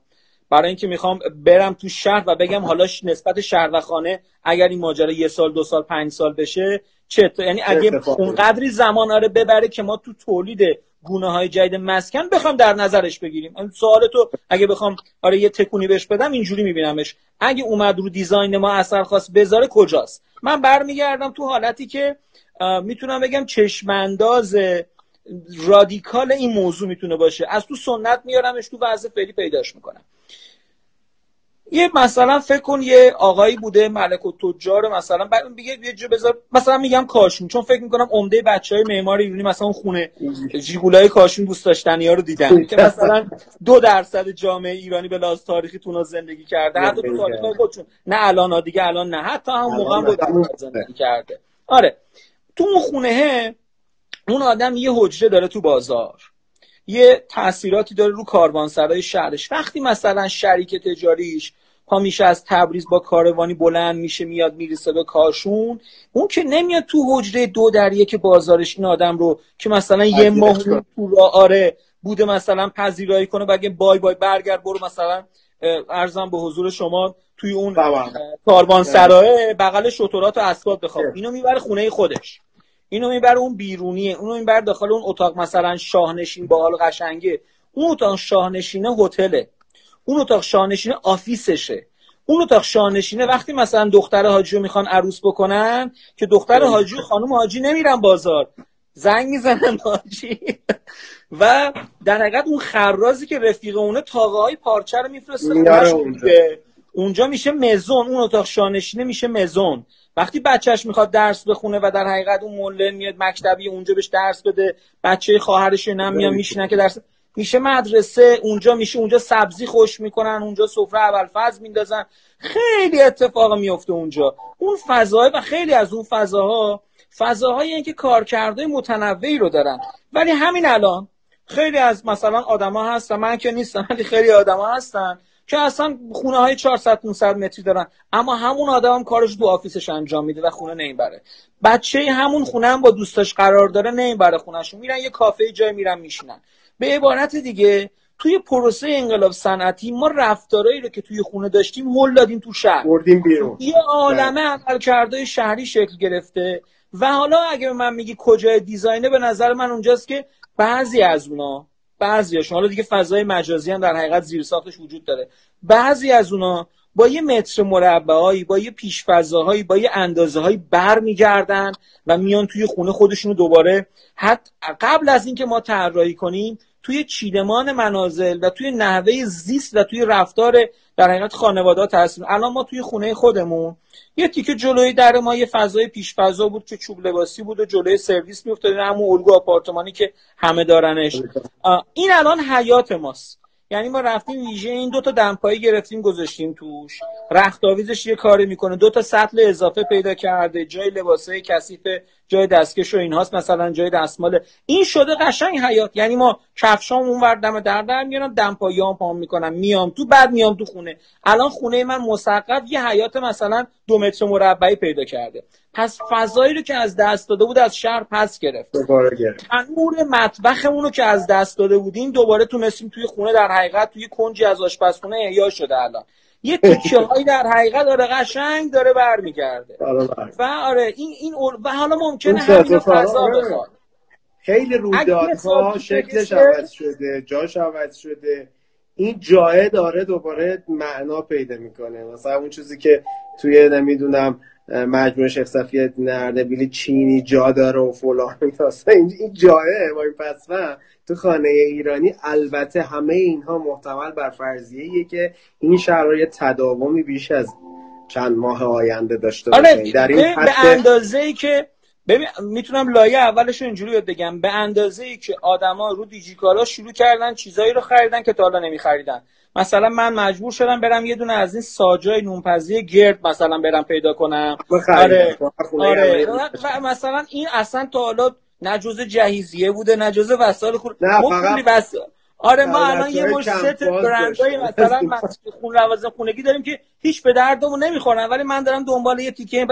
برای اینکه میخوام برم تو شهر و بگم حالا نسبت شهر و خانه اگر این ماجرا 1 سال 2 سال 5 سال بشه چه، یعنی اگه اونقدری زمان آره ببره که ما تو تولید گونه‌های جدید مسکن بخوام در نظرش بگیریم. این سوال تو اگه بخوام آره یه تکونی بهش بدم اینجوری میبینمش، اگه اومد رو دیزاین ما اثر خاص بذاره کجاست؟ من برمیگردم تو حالتی که میتونم بگم چشمانداز رادیکال این موضوع میتونه باشه، از تو سنت میارمش تو وضع فعلی پیداش میکنم. یه مثلا فکر کن یه آقایی بوده ملک التجار، مثلا بعد میگه یه جا بذار، مثلا میگم کاشون، چون فکر میکنم عمده بچهای معمار ایرانی مثلا اون خونه جیگولای کاشون دوست داشتنیا رو دیدن که مثلا 2% جامعه ایرانی به لحاظ تاریخی تونا زندگی کرده، حتی تو تاریخ خودشون، نه الان دیگه، الان نه، حتی همون موقع هم بود زندگی کرده. آره تو اون خونه اون آدم یه حجره داره تو بازار، یه تأثیراتی داره رو کاروانسرای شهرش. وقتی مثلا شریک تجاریش پا میشه از تبریز با کاروانی بلند میشه میاد میرسه به کاشون، اون که نمیاد تو حجره 2 دریه که بازارش این آدم رو که مثلا یه ماه تو را آره بوده مثلا پذیرایی کنه بگه بای بای برگرد برو مثلا ارزم به حضور شما توی اون کاروانسرای بغل شترات و اسباب بخواب. اینو میبره خونه خودش، اینو میبره اون بیرونیه، اونو میبره داخل اون اتاق مثلا شاهنشین باحال قشنگه، اون اتاق شاهنشینه هتله، اون اتاق شاهنشینه آفیسشه، اون اتاق شاهنشینه وقتی مثلا دختر حاجی رو میخوان عروس بکنن که دختر حاجی و خانم حاجی نمیرن بازار، زنگ میزنن حاجی و در حقیقت اون خرازی که رفیق اونه تاقه‌های پارچه رو میفرسته اونجا میشه مزون، اون اتاق شاهنشینه میشه مزون. وقتی بچهش میخواد درس بخونه و در حقیقت اون معلم میاد مکتبی اونجا بهش درس بده، بچه خواهرش اینم میاد میشینه که درس میشه مدرسه، اونجا میشه اونجا سبزی خوش میکنن، اونجا سفره اولفاز میندازن، خیلی اتفاق میفته اونجا. اون فضاها و خیلی از اون فضاها فضاهایی هستن که کارکردهای متنوعی رو دارن. ولی همین الان خیلی از مثلا آدما هستن، من که نیستم ولی خیلی آدما هستن که اصلا خونه های 400-500 متری دارن، اما همون آدم هم کارش تو آفیسش انجام میده و خونه نمیبره. بچه همون خونه هم با دوستاش قرار داره نمیبره خونهشون، میرن یه کافه جای میرن میشینن. به عبارت دیگه توی پروسه انقلاب صنعتی ما رفتارایی رو که توی خونه داشتیم هول دادیم تو شهر، بردیم بیرون. یه عالمه عملکردهای شهری شکل گرفته و حالا اگه به من میگی کجای دیزاینه، به نظر من اونجاست که بعضی از اونا، بعضیاشون، حالا دیگه فضای مجازی هم در حقیقت زیر ساختش وجود داره، بعضی از اونا با یه متر مربعایی، با یه پیش فضاهایی، با یه اندازه‌هایی برمیگردن و میان توی خونه خودشونو دوباره حتی قبل از اینکه ما طراحی کنیم توی چیدمان منازل و توی نحوه زیست و توی رفتار در حقیقت خانواده‌ها هستیم. الان ما توی خونه خودمون یه تیکه جلوی در ما یه فضای پیش فضا بود که چوب لباسی بود و جلوی سرویس می‌افتاد، همون الگو آپارتمانی که همه دارنش. این الان حیات ماست. یعنی ما رفتیم ویژه این 2 تا دمپایی گرفتیم گذاشتیم توش، رختاویزش یه کاری میکنه، 2 تا سطل اضافه پیدا کرده، جای لباسای کثیف جای دستکش و اینهاست، مثلا جای دستمال، این شده قشنگ حیات. یعنی ما کفشام اونور دم در میارم، دم پایام پام میکنم، میام تو، بعد میام تو خونه. الان خونه من مسقف یه حیات مثلا 2 متر مربعی پیدا کرده. پس فضایی رو که از دست داده بود از شهر پس گرفت. تنور مطبخمون رو که از دست داده بودیم دوباره تونستیم توی خونه، در حقیقت توی کنجی از آشپزخونه احیا شده. الان یه تیکه‌هایی در حقیقت داره قشنگ داره برمیگرده. و آره این و حالا ممکنه همین فضا بخواد. خیلی رودات‌ها شکلش عوض شده، جاش عوض شده. این جایه داره دوباره معنا پیدا میکنه. مثلا اون چیزی که توی نمیدونم مجموعه شیخ صفی نردبیلی چینی جا داره و فلان، این جایه ما این پسفه تو خانه ایرانی. البته همه اینها محتمل بر فرضیه‌ایه که این شرایط تداومی بیش از چند ماه آینده داشته باشه. در این به اندازه‌ای که میتونم لایه اولش رو اینجوری بگم، به اندازه‌ای که آدما رو دیجیکالا شروع کردن چیزایی رو خریدن که تا حالا نمی‌خریدن. مثلا من مجبور شدم برم یه دونه از این ساجای نونپزی گرد مثلا برم پیدا کنم. آره. مثلا این اصلا تا حالا نه جزء جهیزیه بوده، نه جزء وسایل خود. آره ما الان یه مش ست برندای مثلا خونروازی خونگی داریم که هیچ به دردمون نمیخورن، ولی من دارم دنبال یه تیکه.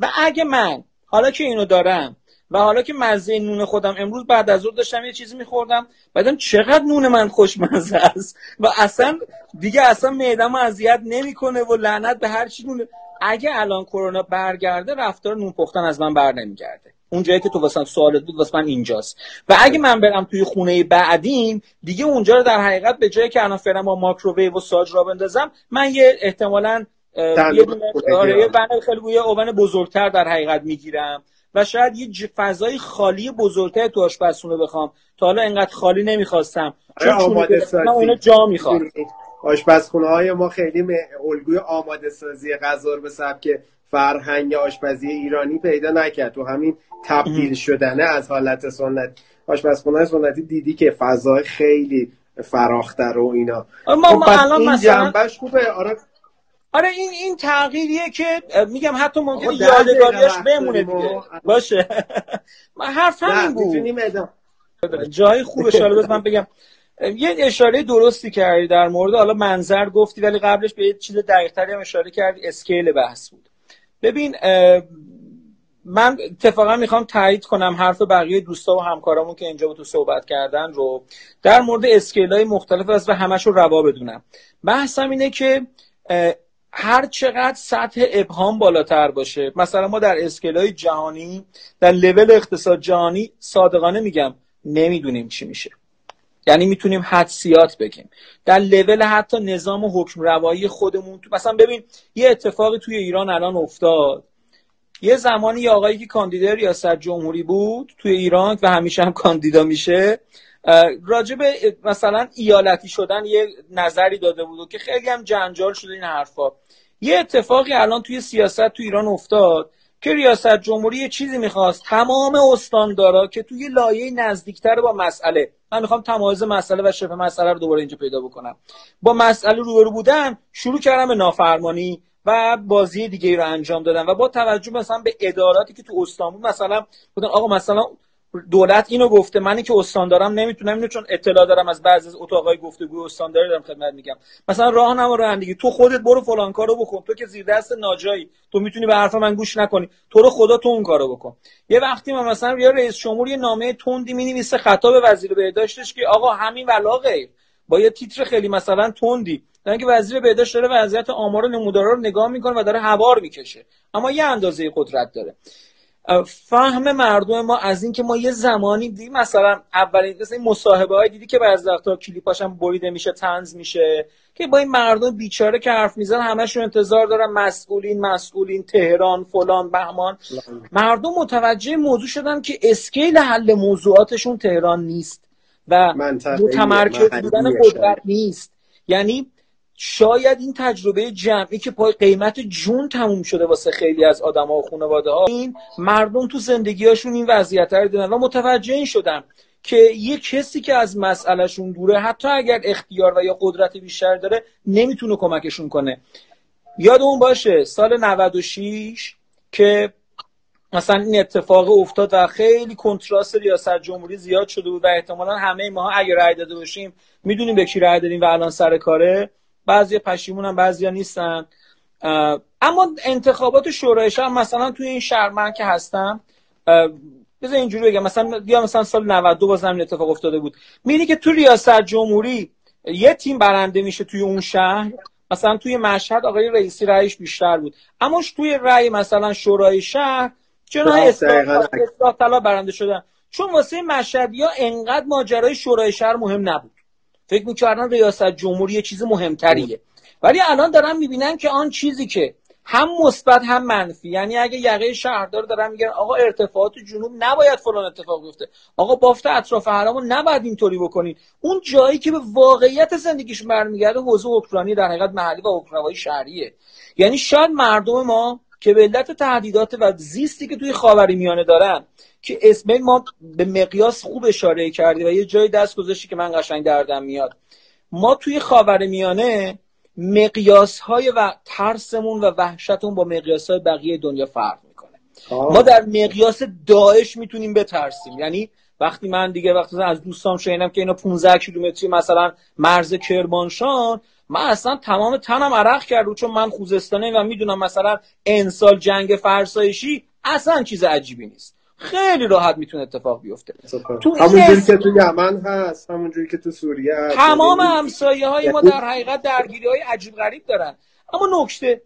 و اگه من حالا که اینو دارم و حالا که مزه نون خودم، امروز بعد از ظهر داشتم یه چیزی میخوردم، بعدم چقدر نون من خوشمزه است و اصلا دیگه اصلا معده‌مو اذیت نمیکنه و لعنت به هر چی نون. اگه الان کرونا برگرده رفتار نون پختن از من برنمیگرده. اون جایی که تو واسه سوالت بود واسه من اینجاست. و اگه من برم توی خونه بعدیم دیگه اونجا رو در حقیقت به جایی که الان فعلا با ماکروویو و ساج را بندازم، من یه احتمالاً یه بنه خیلی اوون بزرگتر در حقیقت میگیرم و شاید یه فضای خالی بزرگتر تو آشپزخونه بخوام. تا حالا انقدر خالی نمیخواستم، چون آماده سازی اون جا میخواد. آشپزخونه‌های ما خیلی الگوی آماده سازی غذا به سبک فرهنگ آشپزی ایرانی پیدا نکرد. تو همین تبدیل شدنه از حالت سنت آشپزخونه سنتی دیدی که فضای خیلی فراختر و اینا. ما الان این مثلا جنبش خوبه. آره این تغییریه که میگم حتی ممکنه یادگاریش بمونه دیگه. باشه. ما حرف همین بود. میتونیم جای خوبش حالا بذار من بگم. یه اشاره درستی کردی در مورد حالا منظر گفتی، ولی قبلش به یه چیز دقیق‌تری هم اشاره کردی، اسکیل بحث بود. ببین من اتفاقا میخوام تایید کنم حرف بقیه دوستا و همکارامون که اینجا با تو صحبت کردن رو در مورد اسکیل‌های مختلف است و همش رو روا بدونم. بحثم اینه که هر چقدر سطح ابهام بالاتر باشه، مثلا ما در اسکیل‌های جهانی، در لول اقتصاد جهانی، صادقانه میگم نمیدونیم چی میشه. یعنی میتونیم حدسیات بگیم. در لول حتی نظام حکم روایی خودمون، مثلا ببین یه اتفاقی توی ایران الان افتاد. یه زمانی یه آقایی که کاندیدای ریاست جمهوری بود توی ایران و همیشه هم کاندیدا میشه، راجب مثلا ایالتی شدن یه نظری داده بود که خیلی هم جنجال شده این حرفا. یه اتفاقی الان توی سیاست توی ایران افتاد که ریاست جمهوری یه چیزی میخواست تمام استاندارا که توی لایه نزدیکتر با مسئله، من میخوام تمایز مسئله و شبه مسئله رو دوباره اینجا پیدا بکنم، با مسئله روبرو بودن، شروع کردم به نافرمانی و بازی دیگه ای رو انجام دادن. و با توجه مثلا به اداراتی که تو استانبول مثلا بودن، آقا مثلا دولت اینو گفته، منی که استاندارم نمیتونم اینو، چون اطلاع دارم از بعضی از اتاقای گفتگو استانداری دارم خدمت میگم، مثلا راهنما رانندگی تو خودت برو فلان کارو بکن، تو که زیر دست ناجایی، تو میتونی به حرف من گوش نکنی، تو رو خدا تو اون کارو بکن. یه وقتی من مثلا یا رئیس جمهور یه نامه تندی مینویسه خطاب وزیر بهداشتش که آقا همین ولا غیر، با یه تیتر خیلی مثلا تندی، یعنی که وزیر بهداشت داره وضعیت آمار و نمودارا رو نگاه میکنه و داره هوار میکشه، اما یه اندازه قدرت داره. فهم مردم ما از این که ما یه زمانی دیدیم، مثلا اولین قصه مصاحبه های دیدی که بعضی وقتا کلیپاشم بریده میشه، طنز میشه، که با این مردم بیچاره که حرف میزنن همشون انتظار دارن مسئولین تهران فلان بهمان. مردم متوجه موضوع شدن که اسکیل حل موضوعاتشون تهران نیست و متمرکز بودن قدرت نیست. یعنی شاید این تجربه جمعی که پای قیمت جون تموم شده واسه خیلی از آدم‌ها و خانواده‌ها، این مردم تو زندگی‌هاشون این وضعیت‌ها رو دیدن و متوجه این شدن که یه کسی که از مسئله‌شون دوره، حتی اگر اختیار و یا قدرت بیشتر داره، نمیتونه کمکشون کنه. یادمون باشه سال 96 که مثلا این اتفاق افتاد و خیلی کنتراست ریاست جمهوری زیاد شده بود و احتمالاً همه ما اگه رأی داده باشیم میدونیم به کی رأی دادیم و الان سر کاره. بعضیا پشیمونن، بعضیا نیستن. اما انتخابات شورای شهر مثلا توی این شهر من که هستم، بذار اینجوری بگم، مثلا سال 92 باز همین اتفاق افتاده بود. می‌بینی که تو ریاست جمهوری یه تیم برنده میشه توی اون شهر، مثلا توی مشهد آقای رئیسی رأیش بیشتر بود، اما توی رأی مثلا شورای شهر چرا اصلاح طلا برنده شدن؟ چون واسه مشهدی‌ها انقدر ماجرای شورای شهر مهم نبود، فکر می‌کردن ریاست جمهوری یه چیز مهم‌تریه. ولی الان دارن می‌بینن که آن چیزی که هم مثبت هم منفی، یعنی اگه یقه شهردار دارن میگن آقا ارتفاعات جنوب نباید فلان اتفاق بیفته، آقا بافت اطراف حرمو نباید اینطوری بکنین، اون جایی که به واقعیت زندگیش برمیگرده حوزه حکمرانی در حقیقت محلی و حکمرانی شهریه. یعنی شاید مردم ما که به علت تهدیدات و زیستی که توی خاورمیانه دارن که اسم ما به مقیاس خوب اشاره کردی و یه جای دست گذاشتی که من قشنگ دردم میاد، ما توی خاورمیانه مقیاس‌های و ترسمون و وحشتمون با مقیاس‌های بقیه دنیا فرق میکنه. ما در مقیاس داعش میتونیم بترسیم، یعنی وقتی من دیگه وقتی از دوستام شنیدم که اینا 15 کیلومتری مثلا مرز کرمانشاه، من اصلا تمام تنم عرق کرد، چون من خوزستانی و میدونم مثلا امسال جنگ فرسایشی اصلا چیز عجیبی نیست، خیلی راحت میتونه اتفاق بیفته. همونجوری که تو یمن هست، همونجوری که تو سوریه هست، تمام همسایه‌های ما در حقیقت درگیری‌های عجیب غریب دارن. اما نکته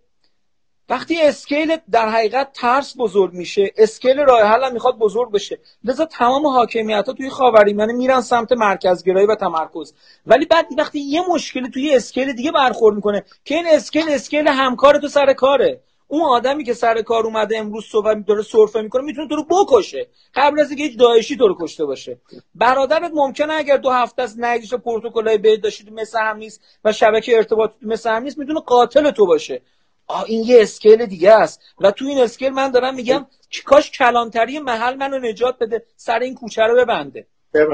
وقتی اسکیل در حقیقت ترس بزرگ میشه، اسکیل راه حل هم میخواد بزرگ بشه، لذا تمام حاکمیت‌ها توی خاورمیانه میرن سمت مرکزگرایی و تمرکز. ولی بعد وقتی یه مشکلی توی اسکیل دیگه برخورد میکنه که این اسکیل همکار تو سر کاره، اون آدمی که سر کار اومده امروز صبح داره سرفه میکنه میتونه تو رو بکشه قبل از اینکه هیچ داعشی تو رو کشته باشه. برادرت ممکنه اگر 2 هفته است نگیش پروتکلای بهداشتی مثل هم نیست و شبکه ارتباطی مثل هم نیست، میتونه قاتل تو باشه. این یه اسکیل دیگه است و تو این اسکیل من دارم میگم کاش کلانتری محل منو نجات بده، سر این کوچه رو ببنده.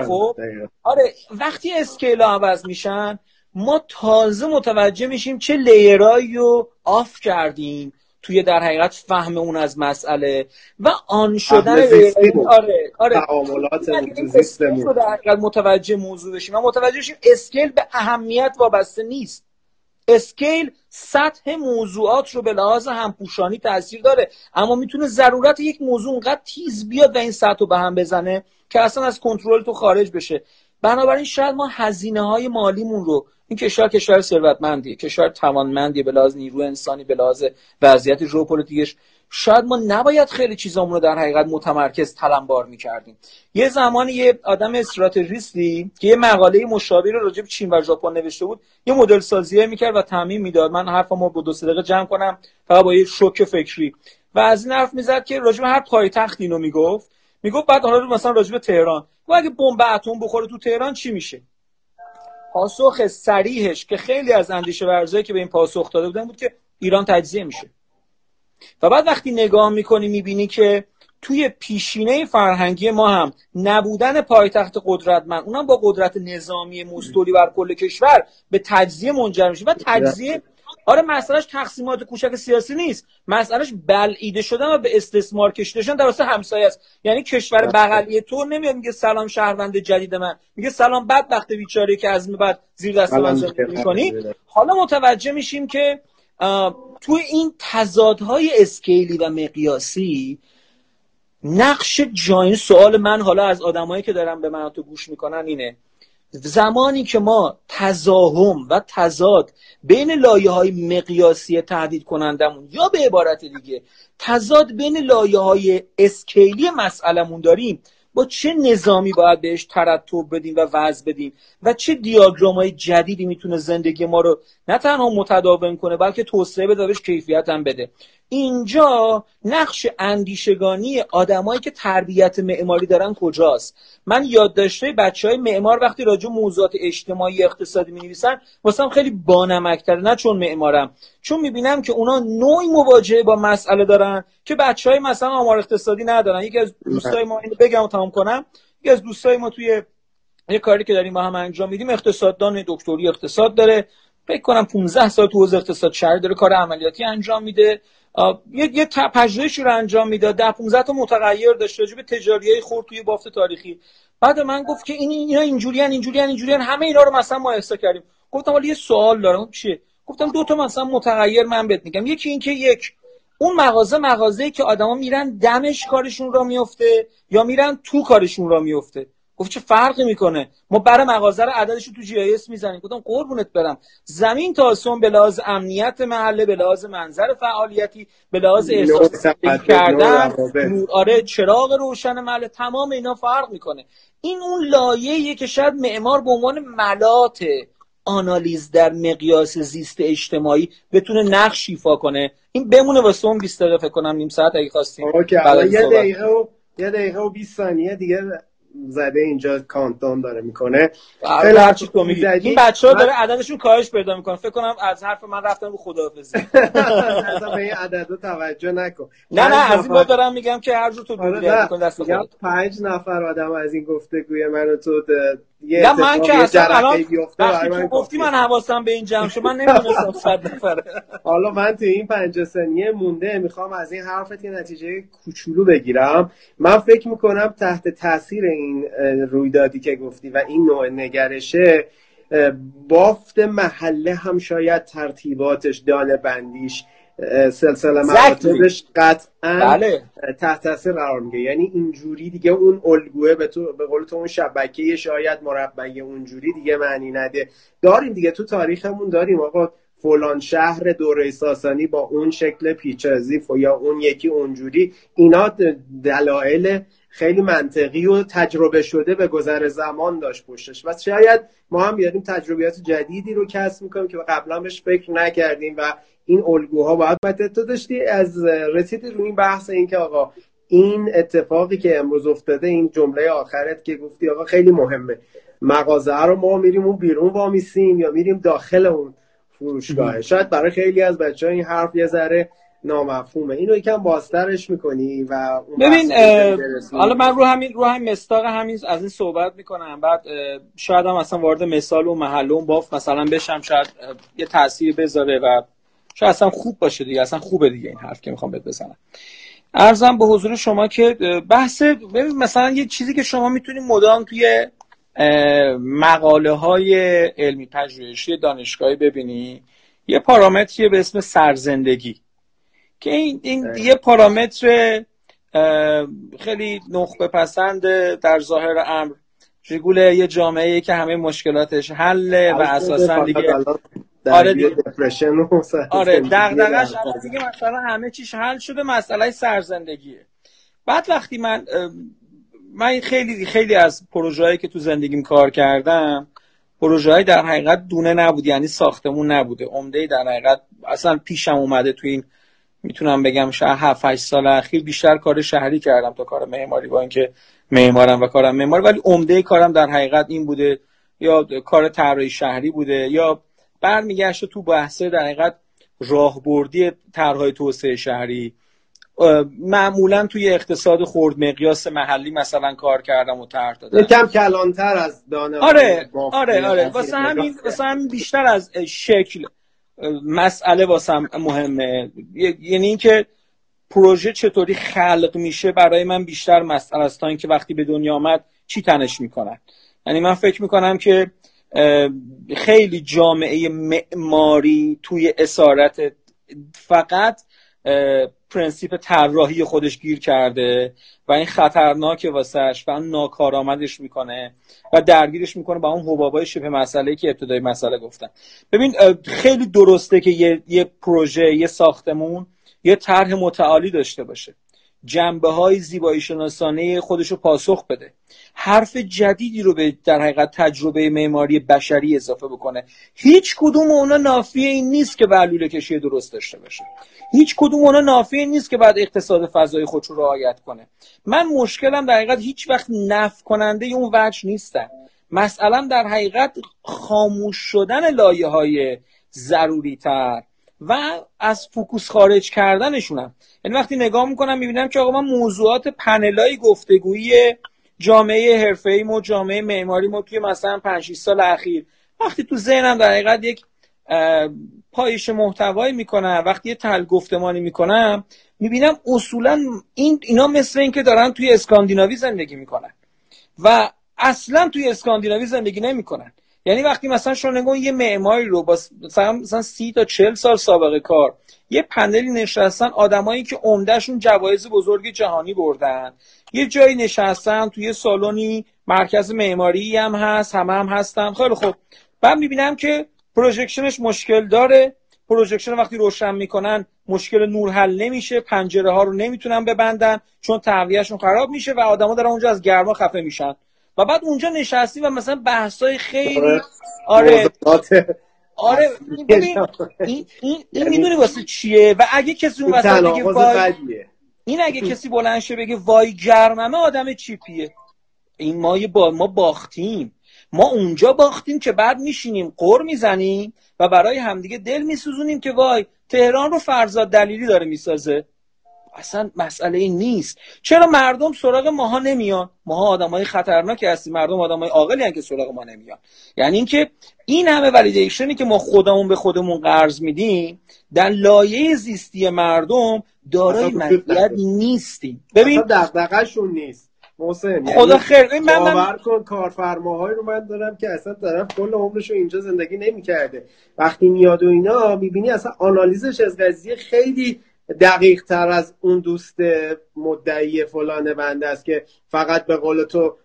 خب آره، وقتی اسکیل‌ها عوض میشن ما تازه متوجه میشیم چه لیرایی رو آف کردیم توی در حقیقت فهم اون از مسئله و آن شدن آره تعاملات تو سیستم در حقیقت متوجه موضوع بشیم. ما متوجه شیم اسکیل به اهمیت وابسته نیست، اسکیل سطح موضوعات رو به لحاظ همپوشانی تاثیر داره، اما میتونه ضرورت یک موضوع اونقدر تیز بیاد و این سطح رو به هم بزنه که اصلا از کنترل تو خارج بشه. بنابراین شاید ما هزینه‌های مالیمون رو، این کشور ثروتمندیه، کشور توانمندیه به لحاظ نیرو انسانی، به لحاظ وضعیت ژئوپلیتیکش، شاید ما نباید خیلی چیزامون رو در حقیقت متمرکز تلمبار می‌کردیم. یه زمانی یه آدم استراتژیستی که یه مقاله مشابه رو راجع به چین و ژاپن نوشته بود، یه مدل سازی می‌کرد و تعمیم می‌داد. من حرفمو با 2-3 دقیقه جمع کنم فقط با یه شوک فکری. و از این حرف می‌زد که راجع به هر پایتخت اینو میگفت بعد حالا مثلا راجع به تهران، اگه بمب اتم بخوره تو تهران چی میشه؟ پاسخ صریحش که خیلی از اندیشه ورزایی که به این پاسخ داده بودن بود که ایران تجزیه میشه. و بعد وقتی نگاه میکنی میبینی که توی پیشینه فرهنگی ما هم نبودن پایتخت قدرتمند، اونم با قدرت نظامی مستولی بر کل کشور، به تجزیه منجر میشه. و تجزیه آره مسئلهش تقسیمات کوچک سیاسی نیست، مسئلهش بلعیده شدن و به استثمار کشیده شدن در واسه همسایه است. یعنی کشور بغلی تو نمیاد میگه سلام شهروند جدید من، میگه سلام بدبخت بیچاره که از بعد زیر دست من زندگی می‌کنی. حالا متوجه میشیم که توی این تضادهای اسکیلی و مقیاسی نقش جای سوال من حالا از آدمایی که دارن به من تو گوش میکنن اینه، زمانی که ما تزاهم و تضاد بین لایه‌های مقیاسی تهدید کنندمون یا به عبارت دیگه تضاد بین لایه‌های اسکیلی مسئلمون داریم، با چه نظامی باید بهش ترتب بدیم و وضع بدیم و چه دیاگرام‌های جدیدی میتونه زندگی ما رو نه تنها متداوم کنه بلکه توسعه بده، بهش کیفیت هم بده. اینجا نقش اندیشگانی آدمایی که تربیت معماری دارن کجاست؟ من یادداشت‌های بچه‌های معمار وقتی راجع به موضوعات اجتماعی اقتصادی می‌نویسن واسم خیلی بانمک‌تره، نه چون معمارم، چون می‌بینم که اونا نوعی مواجهه با مسئله دارن که بچه‌های مثلا آمار اقتصادی ندارن. یکی از دوستای ما، اینو بگم و تمام کنم، یکی از دوستای ما توی یه کاری که داریم ما هم انجام میدیم، اقتصاددان دکتری اقتصاد داره، فکر کنم 15 سال تو حوزه اقتصاد شهری داره، کار عملیاتی انجام میده یه پژوهشی رو انجام میداد، 15 تا متغیر داشت راجع به تجاریای خرد توی بافت تاریخی. بعد من گفت که اینا اینجوریان، همه اینا رو مثلا ما احسا کردیم. گفتم ولی یه سوال دارم، چیه؟ گفتم دو تا مثلا متغیر من بهت میگم. یکی این که اون مغازه‌ای که آدما میرن دمش کارشون را میفته یا میرن تو کارشون را میفته. گفت چه فرقی میکنه، ما برای مغازه رو عددش رو تو جی آی اس میزنیم. گفتم قربونت برم، زمین تا آسمون به لحاظ امنیت محله، به لحاظ منظر فعالیتی، به لحاظ احساس کردن، نور، آره، چراغ روشن محله، تمام اینا فرق میکنه. این اون لایه‌ایه که شاید معمار به عنوان ملات آنالیز در مقیاس زیست اجتماعی بتونه نقش ایفا کنه. این بمونه واسه اون 20 دقیقه فکر کنم، نیم ساعت اگه خواستیم. اوکی، حالا یه دقیقه و 20 ثانیه دیگه زده اینجا کانتون داره میکنه. خیلی هرچی تو میگی این بچه‌ها داره عددشون کاهش پیدا میکنه. فکر کنم از حرف من رفتم رو خداحافظی. اصلا به این عددا توجه نکن. نه از این بعد دارم میگم که هر جور تو دیگه میکنه دست خودت. 5 نفر آدم از این گفتگوی منو تو یه من که اصلا الان وقتی گفتی من حواسم به این جمع شد، من نمیدونستم 100 نفره. حالا من تو این 5 ثانیه مونده میخوام از این حرفت یه نتیجه کوچولو بگیرم. من فکر میکنم تحت تاثیر این رویدادی که گفتی و این نوع نگرشه، بافت محله هم شاید ترتیباتش، دانه بندیش، سلسله مراتبش قطعا بله تحت تاثیر قرار میگه. یعنی اینجوری دیگه اون الگوه به قول تو اون شبکه شاید مربعی اونجوری دیگه معنی نده. داریم دیگه تو تاریخمون داریم آقا فلان شهر دوره ساسانی با اون شکل پیچازی یا اون یکی اونجوری. اینا دلایل خیلی منطقی و تجربه شده به گذر زمان داشت پشتش. واسه شاید ما هم بیاریم تجربیات جدیدی رو کسب می‌کنیم که قبلا بهش فکر نکردیم و این الگوها باید تو داشتی از رسید روی این بحث، این که آقا این اتفاقی که امروز افتاده، این جمله آخرت که گفتی آقا خیلی مهمه، مغازه رو ما میریم اون بیرون وامیسیم یا میریم داخل اون فروشگاه. شاید برای خیلی از بچه‌ها این حرف یه ذره نامفهومه، اینو یکم بازترش میکنی و ببین. حالا من رو همین مستاق همین از این صحبت میکنم، بعد شاید هم اصلا وارد مثال و محل و بافت مثلا بشم، شاید یه تاثیر بذاره و شاید اصلا خوب باشه دیگه. اصلا خوبه دیگه این حرف که میخوام بهت بزنم. عرضم به حضور شما که بحث مثلا یه چیزی که شما میتونید مدام توی مقاله های علمی پژوهشی دانشگاهی ببینی، یه پارامتریه به اسم سرزندگی که این یه پارامتر خیلی نخبه پسند در ظاهر امر، ریگول یه جامعه‌ای که همه مشکلاتش حله و اساساً دیگه آره دغدغه‌اش دیگه مثلا همه چیش حل شده، مسئله سرزندگیه. بعد وقتی من خیلی از پروژه‌ای که تو زندگیم کار کردم، پروژه‌ای در حقیقت دونه نبود، یعنی ساختمون نبوده عمده‌ای در حقیقت. اصلا پیشم اومده تو این میتونم بگم شاید 7-8 سال اخیر بیشتر کار شهری کردم تا کار معماری، با اینکه معمارم و کارم معماری، ولی عمده کارم در حقیقت این بوده، یا کار طراحی شهری بوده یا برمیگشته تو بحثه در حقیقت راهبردی طرح‌های توسعه شهری. معمولا توی اقتصاد خرد مقیاس محلی مثلا کار کردم و طرح دادم، یکم کلانتر از دانه. آره واسه همین بیشتر از شکل مسئله واسم مهمه، یعنی این که پروژه چطوری خلق میشه برای من بیشتر مسئله است تا این که وقتی به دنیا آمد چی تنش میکنن. یعنی من فکر میکنم که خیلی جامعه معماری توی اسارت فقط پرنسیپ طراحی خودش گیر کرده و این خطرناکه واسش و اون ناکارآمدش میکنه و درگیرش میکنه با اون حبابای شبه مسئله‌ای که ابتدای مسئله گفتن. ببین خیلی درسته که یه پروژه، یه ساختمون، یه طرح متعالی داشته باشه، جنبه‌های زیبایی شناسانه خودش رو پاسخ بده، حرف جدیدی رو به در حقیقت تجربه معماری بشری اضافه بکنه. هیچ کدوم اونا نافی این نیست که بهلوله کشی درست داشته باشه، هیچ کدوم اونا نافی این نیست که بعد اقتصاد فضایی خودش رو رعایت کنه. من مشکلم در حقیقت هیچ وقت نفی کننده اون وجه نیستم، مسئله‌ام در حقیقت خاموش شدن لایه‌های ضروری تر و از فوکوس خارج کردنشونم. یعنی وقتی نگاه میکنم میبینم که آقا من موضوعات پنلای گفتگویی جامعه حرفه‌ای ما، جامعه معماری ما توی مثلا 5-6 سال اخیر، وقتی تو ذهنم در حقیقت یک پایش محتوایی میکنم، وقتی یه تحلیل گفتمانی میکنم میبینم اصولا اینا مثل این که دارن توی اسکاندیناوی زندگی میکنن و اصلا توی اسکاندیناوی زندگی نمیکنن. یعنی وقتی مثلا شما یه معماری رو با مثلا 30 تا 40 سال سابقه کار یه پنلی نشستن، آدمایی که عمدهشون جوایز بزرگ جهانی بردن، یه جایی نشستن توی سالونی، مرکز معماری هم هست، هم هستن. خیلی خوب، بعد میبینم که پروژکشنش مشکل داره، پروژکشن وقتی روشن میکنن مشکل نور حل نمیشه، پنجره ها رو نمیتونن ببندن چون تعویضشون خراب میشه و آدما دارن اونجا از گرما خفه میشن. و بعد اونجا نشستی و مثلا بحثای خیلی آره این میدونی واسه چیه. و اگه کسی اون وسط بگه وای، این اگه کسی بلند شه بگه وای گرممه، آدم چیپیه. این ما باختیم، ما اونجا باختیم که بعد میشینیم قر میزنیم و برای همدیگه دل میسوزونیم که وای تهران رو فرزاد دلیری داره میسازه. اصلا مسئله این نیست. چرا مردم سراغ ماها نمیان؟ ماها آدمای خطرناکی هستیم، مردم آدمای عاقلی ان که سراغ ما نمیان. یعنی اینکه این همه والیدیشنی که ما خودمون به خودمون قرض میدیم در لایه زیستی مردم دارای مدیریت نیستیم. ببین دغدغه‌شون نیست محسن، خدا خیر. من باور کن کارفرماهایی رو من دارم که اصلا طرف کل عمرش رو اینجا زندگی نمی‌کرده، وقتی میاد و اینا می‌بینی اصلا آنالیزش از قضیه خیلی دقیق تر از اون دوست مدعی فلان بنده است که فقط به قول تو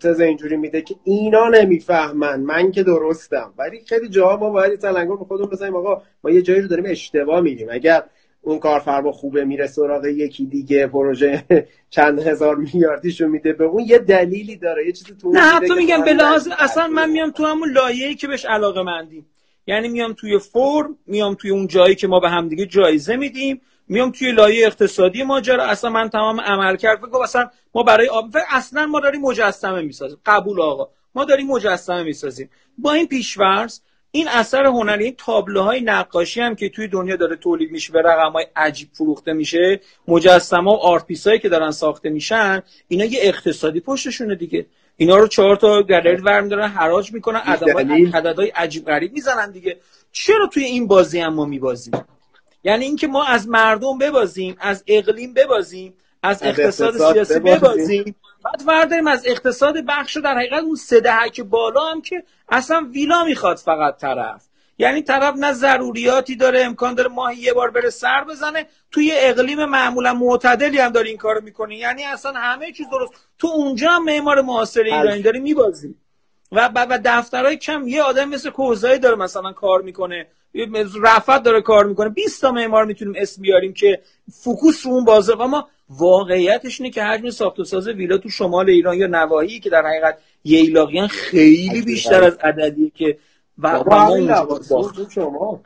تز اینجوری میده که اینا نمیفهمن من که درستم. ولی خیلی جاها ما باید تلنگر به خودمون بزنیم، آقا ما یه جایی رو داریم اشتباه میگیم. اگر اون کارفرما خوبه میره سراغ یکی دیگه پروژه چند هزار میلیاردیشو میده به اون، یه دلیلی داره، یه چیزی تو نه حتی میگم به لحاظ اصلا من میام تو همون لایه‌ای که بهش علاقه‌مندیم. یعنی میام توی فرم، میام توی اون جایی که ما به هم دیگه جایزه میدیم، میام توی لایه اقتصادی ماجرا. اصلا من تمام عملکرد بگم اصلا ما برای اصلا ما داریم مجسمه میسازیم. قبول آقا، ما داریم مجسمه میسازیم. با این پیش‌فرض این اثر هنری، این تابلوهای نقاشی هم که توی دنیا داره تولید میشه به رقم‌های عجیب فروخته میشه، مجسمه و آرت پیسایی که دارن ساخته میشن، اینا یه اقتصادی پشتشونه دیگه. اینا رو 4 تا گالری برمی‌دارن، حراج میکنن، عددهای عجیب غریب میزنن دیگه. چرا توی این بازی هم ما میبازیم؟ یعنی اینکه ما از مردم ببازیم، از اقلیم ببازیم، از اقتصاد سیاسی ببازیم، بعد ورداریم از اقتصاد بخش در حقیقت اون 3 دهک بالا هم که اصلا ویلا میخواد فقط طرف. یعنی طرف نه ضروریاتی داره، امکان داره ماهی یه بار بره سر بزنه، توی اقلیم معمولا معتدلی هم داره این کارو میکنه. یعنی اصلا همه چیز درست. تو اونجا هم معمار معاصر ایرانی داره میبازه و دفترای کم یه آدم مثل کوزایی داره مثلا کار میکنه، رفعت داره کار میکنه. 20 تا معمار میتونیم اسم بیاریم که فوکوس رو اون بازه. و ما واقعیتش اینه که حجم ساخت و ساز ویلا تو شمال ایران یا نواحی که در حقیقت ییلاقیان خیلی بیشتر از عددی که شما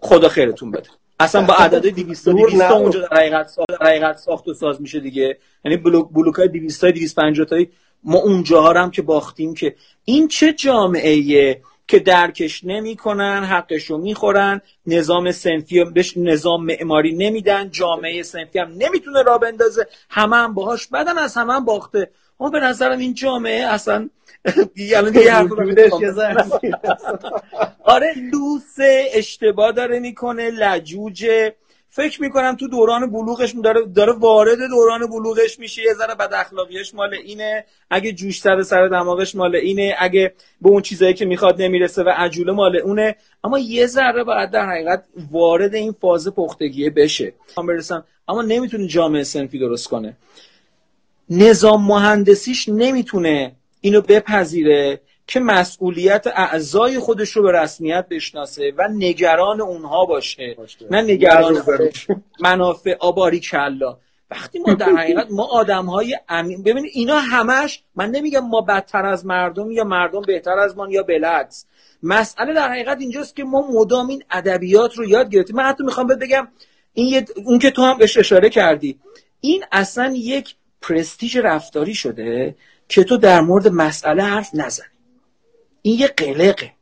خدا خیرتون بده. اصلا با عدد 200 اونجا در حقیقت ساخت و ساز میشه دیگه. یعنی بلوکای 200 تا 250 تایی ما اونجاها هم که باختیم. که این چه جامعه‌ایه که درکش نمی‌کنن، حقشو می‌خورن، نظام صنفی بهش نظام معماری نمیدن، جامعه صنفی هم نمیتونه راه بندازه، همه هم باهاش بدن، از همه هم باخته. اون به نظرم این جامعه اصلا الان دیگه حرف آره لوسه، اشتباه داره میکنه، لجوجه. فکر میکنم تو دوران بلوغش داره وارد دوران بلوغش میشه، یه ذره بد اخلاقیش مال اینه، اگه جوش سر دماغش مال اینه، اگه به اون چیزایی که میخواد نمیرسه و عجوله مال اونه. اما یه ذره باید در حقیقت وارد این فاز پختگیه بشه برسم. اما نمیتونه جامعه صنفی درست کنه، نظام مهندسیش نمیتونه اینو بپذیره که مسئولیت اعضای خودش رو به رسمیت بشناسه و نگران اونها باشه. نه نگران منافع آباری کلا. وقتی ما در حقیقت ما آدم‌های ببین اینا همش، من نمیگم ما بدتر از مردم یا مردم بهتر از ما یا بالعکس، مسئله در حقیقت اینجاست که ما مدام این ادبیات رو یاد گرفتیم. من حتی میخوام بهت بگم اون که تو هم بهش اشاره کردی، این اصلا یک پرستیژ رفتاری شده که تو در مورد مسئله حرف نزنی. این یه قلقه،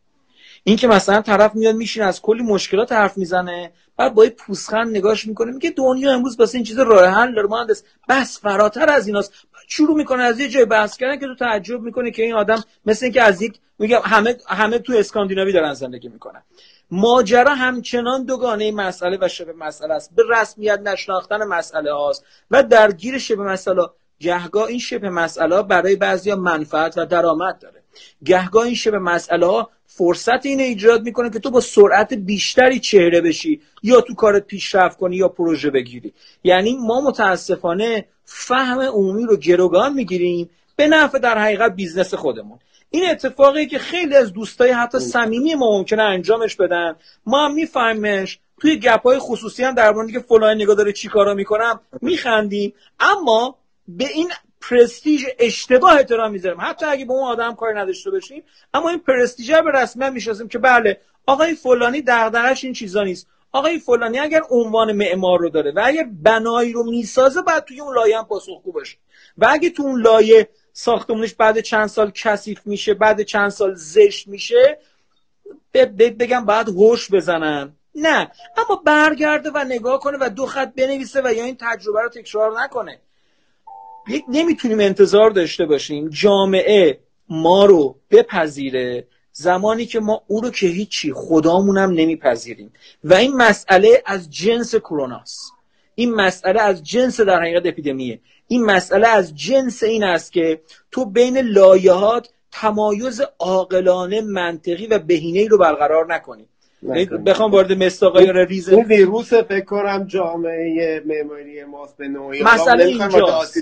این که مثلا طرف میاد میشینه از کلی مشکلات حرف میزنه، بعد با یه پوزخند نگاش میکنه میگه دنیا امروز بس این چیز راه حل داره مهندس، بس فراتر از ایناست. شروع میکنه از یه جای بحث کردن که تو تعجب میکنه که این آدم مثل اینکه از یک میگم همه تو اسکاندیناوی دارن زندگی میکنن. ماجرا همچنان دوگانه مسئله و شبه مسئله است، به رسمیت نشناختن مسئله هاست و درگیر شبه مسئله. گهگاه این شبه مسئله ها برای بعضیا منفعت و درآمد داره، گهگاه این شبه مسئله ها فرصت اینه ایجاد میکنه که تو با سرعت بیشتری چهره بشی یا تو کارت پیشرفت کنی یا پروژه بگیری. یعنی ما متاسفانه فهم عمومی رو گروگان میگیریم به نفع در حقیقت بیزنس خودمون. این اتفاقی که خیلی از دوستای حتی صمیمی ما ممکنه انجامش بدن، ما هم میفهمیمش، توی گپ‌های خصوصی هم در مورد اینکه فلان نگاه داره چیکارا میکنم میخندیم، اما به این پرستیژ اشتباه احترام میذاریم، حتی اگه به اون آدم کاری نداشته باشیم، اما این پرستیژ رو به رسمیت میشناسیم که بله آقای فلانی دغدغش این چیزا نیست، آقای فلانی اگر عنوان معمار رو داره و اگر بنایی رو میسازه باید توی اون لایه هم پاسخگو باشه و اگه تو اون لایه ساختمونش بعد چند سال کثیف میشه، بعد چند سال زشت میشه، بگم باید هوش بزنن، نه، اما برگرده و نگاه کنه و دو خط بنویسه و یا این تجربه رو تکرار نکنه. نمیتونیم انتظار داشته باشیم جامعه ما رو بپذیره زمانی که ما او رو که هیچی خدامونم نمیپذیریم و این مسئله از جنس کروناست، این مسئله از جنس در حقیقت اپیدمیه، این مسئله از جنس این است که تو بین لایه‌هات تمایز عاقلانه منطقی و بهینه‌ای رو برقرار نکنی. بخوام وارد مستاقای ریز این ویروس فکر کنم جامعه معماری ماست به نوعی، مسئله اینجاست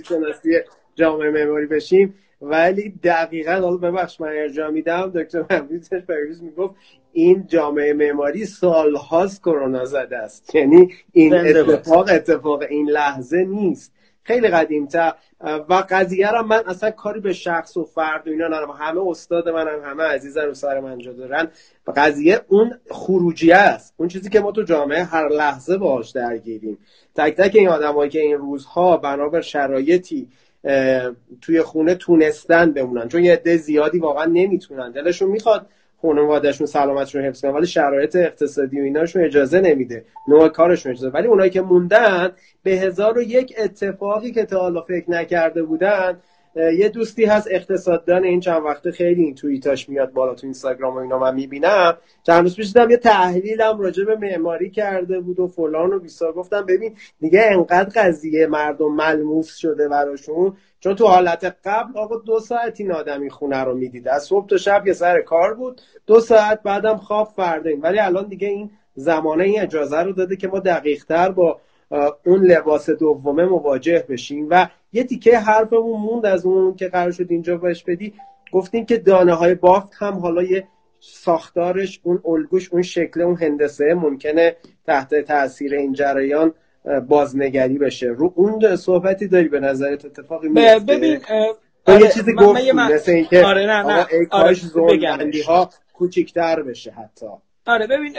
جامعه معماری بشیم، ولی دقیقاً حالا ببخش من ارجاع میدم دکتر مهندس فیروز میگفت این جامعه معماری سال‌هاست کرونا زده است، یعنی این اتفاق این لحظه نیست، خیلی قدیم‌تر و قضیه را من اصلا کاری به شخص و فرد و اینا ندارم، همه استاد منم، همه عزیزم و سر من جا دارن، قضیه اون خروجی است، اون چیزی که ما تو جامعه هر لحظه باهاش درگیریم، تک تک این آدمایی که این روزها بنابر شرایطی توی خونه تونستن بمونن، چون یه عده زیادی واقعا نمیتونن، دلشون میخواد خانواده‌شون سلامتشون رو حفظ کنن ولی شرایط اقتصادی و ایناشون اجازه نمیده، نوع کارشون اجازه، ولی اونایی که موندن به 1001 اتفاقی که تا حالا فکر نکرده بودن. یه دوستی هست اقتصاددان، این چند وقته خیلی این توییتاش میاد بالا تو اینستاگرام و اینا من میبینم، چند روز پیش دیدم یه تحلیلم راجع به معماری کرده بود و فلان و بیسار، گفتم ببین دیگه انقدر قضیه مردم ملموس شده براشون، چون تو حالت قبل آقا 2 ساعت این آدمی خونه رو میدید، از صبح تا شب که سر کار بود، 2 ساعت بعدم خواب فردین، ولی الان دیگه این زمانه این اجازه رو داده که ما دقیق‌تر با اون لباس دومه مواجه بشیم. و یه تیکه حرفمون موند از اون که قرار شد اینجا بهش بدی، گفتیم که دانه های بافت هم حالا یه ساختارش، اون الگوش، اون شکل، اون هندسه ممکنه تحت تاثیر این جریان بازنگری بشه. رو اون صحبتی داری به نظرت اتفاقی میفته؟ ببین یه چیزی گفتیم مثل این که آره زونبندی ها کوچیک‌تر بشه حتی. آره ببین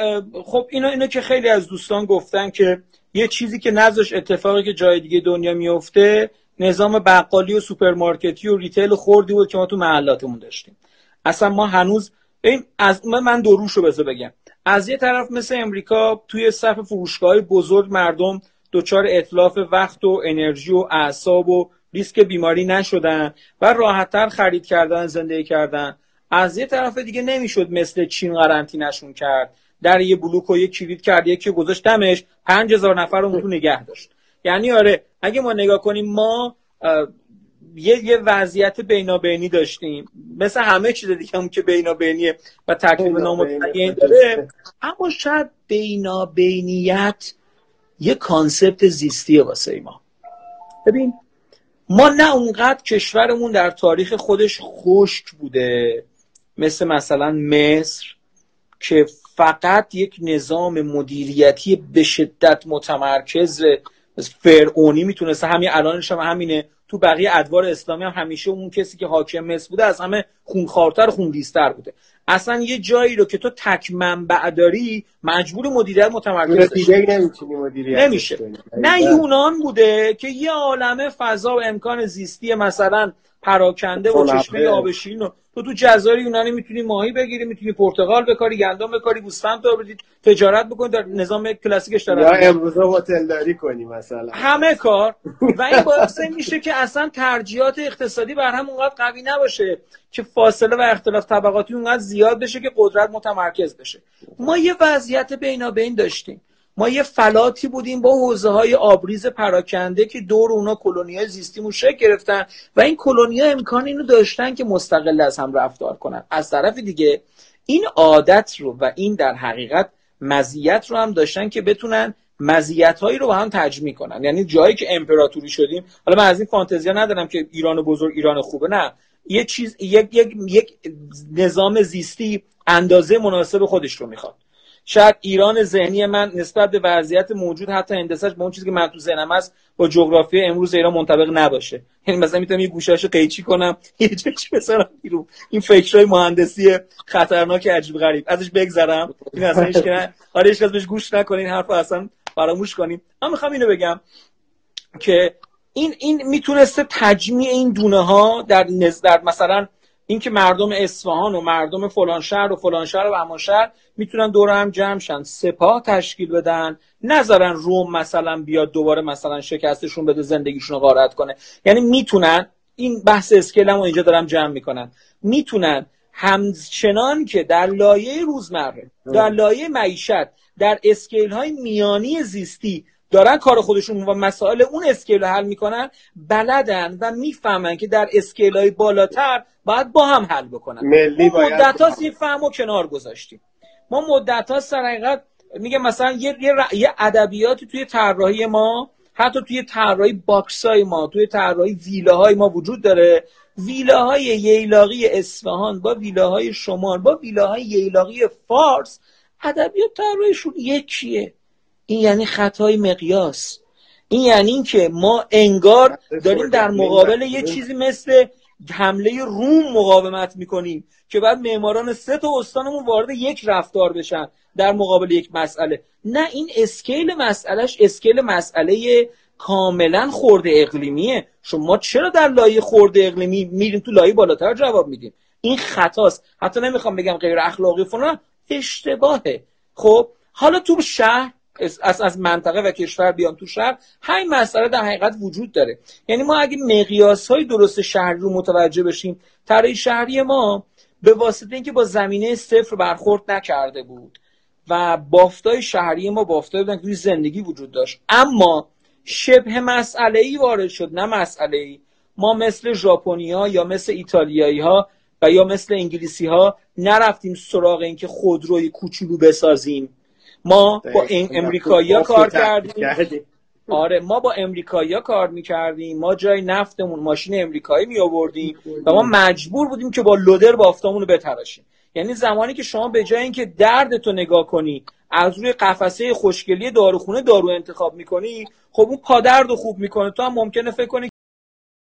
خب اینو که خیلی از دوستان گفتن که یه چیزی که نذاش اتفاقی که جای دیگه دنیا میفته، نظام بقالی و سوپرمارکتی و ریتیل خوردی بود که ما تو محلاتمون داشتیم. اصلا ما هنوز ببین از من دروشو بذار بگم، از یه طرف مثل امریکا توی صف فروشگاه‌های بزرگ مردم دچار اتلاف وقت و انرژی و اعصاب و ریسک بیماری نشدن و راحت‌تر خرید کردن، زندگی کردن. از یه طرف دیگه نمیشد مثل چین قرنطینه‌شون کرد، در یه بلوک و یه کلید کرد، یکی گذاشت دمش، 5000 نفر رو تو نگه داشت. یعنی آره اگه ما نگاه کنیم ما یه وضعیت بینابینی داشتیم مثل همه چیز دیگه هم که بینابینیه و تکلیف نامتعین داره، اما شاید بینابینیت یه کانسپت زیستیه واسه ما. ببین ما نه اونقدر کشورمون در تاریخ خودش خشک بوده مثل مثلا مصر که فقط یک نظام مدیریتی به شدت متمرکز فرعونی میتونسته، همین الانش هم همینه، تو بقیه ادوار اسلامی هم همیشه اون کسی که حاکم مصر بوده از همه خونخوارتر و خونریزتر بوده. اصلا یه جایی رو که تو تک منبع داری مجبور مدیریت متمرکز نمیشه، نه یونان بوده که یه عالمه فضا و امکان زیستی مثلا پراکنده و چشمه آبشین و تو جزایر یونانی میتونی ماهی بگیری، میتونی پرتقال بکاری، گندم بکاری، گوسفند ببری، تجارت بکنی، در نظام کلاسیکش داره، یا امروزه هتلداری کنی مثلا، همه کار. و این باعث میشه که اصلا ترجیحات اقتصادی بر هم اونقدر قوی نباشه که فاصله و اختلاف طبقاتی اونقدر زیاد بشه که قدرت متمرکز بشه. ما یه وضعیت بینابین داشتیم، ما یه فلاتی بودیم با حوزه‌های آبریز پراکنده که دور اونا کلونی‌های زیستیمون شکل گرفتن و این کلونی‌ها امکان اینو داشتن که مستقل از هم رفتار کنن. از طرف دیگه این عادت رو و این در حقیقت مزیت رو هم داشتن که بتونن مزیت‌هایی رو با هم تجمیع کنن. یعنی جایی که امپراتوری شدیم، حالا من از این فانتزیا ندارم که ایران بزرگ ایران خوبه، نه، یه چیز یک نظام زیستی اندازه مناسب خودش رو میخواد. شاید ایران ذهنی من نسبت به وضعیت موجود حتی هندسه‌اش با اون چیزی که من تو ذهنم هست با جغرافی امروز ایران منطبق نباشه. یعنی مثلا میتونم یه گوشه‌اشو قیچی کنم، یه جاش بذارم بیرون. این فکرای مهندسی خطرناک عجیب غریب ازش بگذرم. این اصلا هیچ که آره هیچ کس بهش گوش نکنین، حرفو اصلا فراموش کنیم. من میخوام اینو بگم که این میتونسته تجمیع این دونه‌ها در مثلا اینکه مردم اصفهان و مردم فلان شهر و فلان شهر و همان شهر میتونن دور هم جمع شن، سپاه تشکیل بدن، نذارن روم مثلا بیاد دوباره مثلا شکستشون بده، زندگیشون رو غارت کنه. یعنی میتونن، این بحث اسکیلم رو اینجا دارم جمع میکنن، میتونن همچنان که در لایه روزمره، در لایه معیشت، در اسکیل های میانی زیستی دارن کار خودشون و مسائل اون اسکیل رو حل میکنن، بلدن و میفهمن که در اسکیل های بالاتر باید با هم حل بکنن. ما مدت هاست این فهم رو کنار گذاشتیم. ما مدت هاست در حقیقت میگم مثلا یه ادبیاتی توی طراحی ما، حتی توی طراحی باکسای ما، توی طراحی ویلاهای ما وجود داره. ویلاهای ییلاقی اصفهان با ویلاهای شمال با ویلاهای ییلاقی فارس ادبیات طراحیشون یکیه. این یعنی خطای مقیاس. این یعنی اینکه ما انگار داریم در مقابل یه چیزی مثل حمله روم مقاومت میکنیم که بعد معماران سه تا استانمون وارد یک رفتار بشن در مقابل یک مسئله. نه، این اسکیل مسئلهش اسکیل مسئله کاملا خرد اقلیمیه. شما چرا در لایه خرد اقلیمی میریم تو لایه بالاتر جواب میدیم؟ این خطاست. حتی نمیخوام بگم غیر اخلاقی فلان، اشتباهه. خب حالا تو شهر از منطقه و کشور بیام تو شهر، همین مسئله در حقیقت وجود داره. یعنی ما اگه مقیاس‌های درست شهری رو متوجه بشیم، طرح شهری ما به واسطه اینکه با زمینه صفر برخورد نکرده بود و بافتای شهری ما بافتای بودن که توی زندگی وجود داشت، اما شبه مسئله‌ای وارد شد، نه مسئله‌ای. ما مثل ژاپنی‌ها یا مثل ایتالیایی‌ها و یا مثل انگلیسی‌ها نرفتیم سراغ اینکه خودروی کوچولو بسازیم. ما با امریکایی‌ها کار کردیم. آره، ما با امریکایی‌ها کار می‌کردیم. ما جای نفتمون ماشین امریکایی می‌آوردیم و ما مجبور بودیم که با لودر بافتامون رو بتراشیم. یعنی زمانی که شما به جای اینکه دردتو نگاه کنی، از روی قفسه خوشگلی داروخونه دارو انتخاب می‌کنی، خب اون پادردو خوب می‌کنه، تو هم ممکنه فکر کنی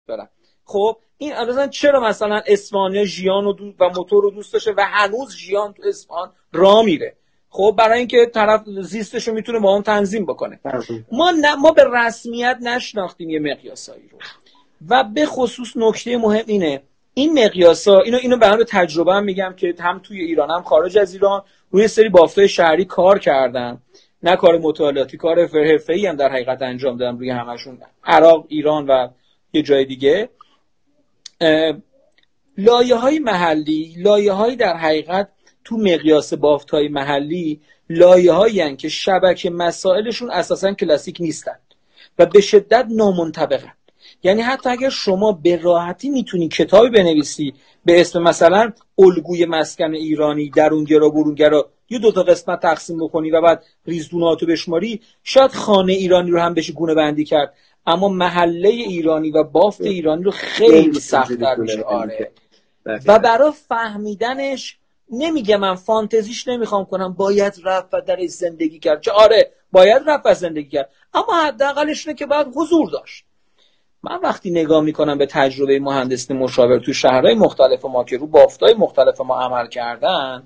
برم. خب این اصلا چرا مثلا اصفهانی ژیان و موتور رو دوست داشته و هنوز ژیان تو اصفهان راه میره؟ خب برای اینکه طرف زیستش رو میتونه با اون تنظیم بکنه. ما به رسمیت نشناختیم یه مقیاسایی رو. و به خصوص نکته مهم اینه، این مقیاسا اینو به تجربه هم میگم که هم توی ایران هم خارج از ایران روی سری بافتای شهری کار کردن، نه کار مطالعاتی، کار حرفه‌ای هم در حقیقت انجام دادن روی همشون، عراق، ایران و یه جای دیگه. لایه‌های محلی، لایه‌های در حقیقت تو مقیاس بافت‌های محلی، لایه‌هایی هستند که شبکه مسائلشون اساساً کلاسیک نیستند و به شدت نامنطبقند. یعنی حتی اگر شما به راحتی میتونی کتابی بنویسی به اسم مثلا الگوی مسکن ایرانی، درونگرا، برونگرا، یه دو تا قسمت تقسیم بکنی و بعد ریزدوناتو بشماری، شاید خانه ایرانی رو هم بشه گونه بندی کرد، اما محله ایرانی و بافت ایرانی رو خیلی سخت‌تر میشه. آره، و برای فهمیدنش نمیگه من فانتزیش نمیخوام کنم، باید رفت و درش زندگی کرد. چه آره باید رفت و زندگی کرد، اما حداقلش اینه که باید حضور داشت. من وقتی نگاه میکنم به تجربه مهندسی مشاور تو شهرهای مختلف ما که رو بافتای مختلف ما عمل کردن،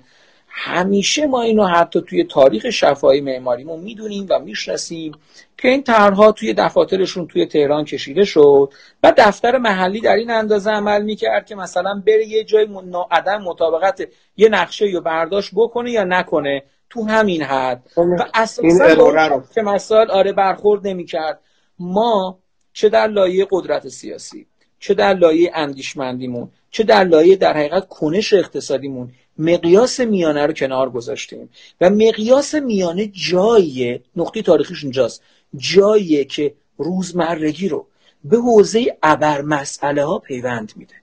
همیشه ما اینو حتی توی تاریخ شفاهی معماریمون میدونیم و میشناسیم که این طرح‌ها توی دفاترشون توی تهران کشیده شد و دفتر محلی در این اندازه عمل میکرد که مثلا بره یه جای عدم مطابقت یه نقشه یا برداشت بکنه یا نکنه تو همین حد و اساساً که مسائل آره برخورد نمیکرد. ما چه در لایه قدرت سیاسی، چه در لایه اندیشمندیمون، چه در لایه در حقیقت کنش اقتصادیمون، مقیاس میانه رو کنار گذاشتیم و مقیاس میانه جاییه، نقطه تاریخیش اونجاست، جاییه که روزمرگی رو به حوزه ابر مسئله ها پیوند میده.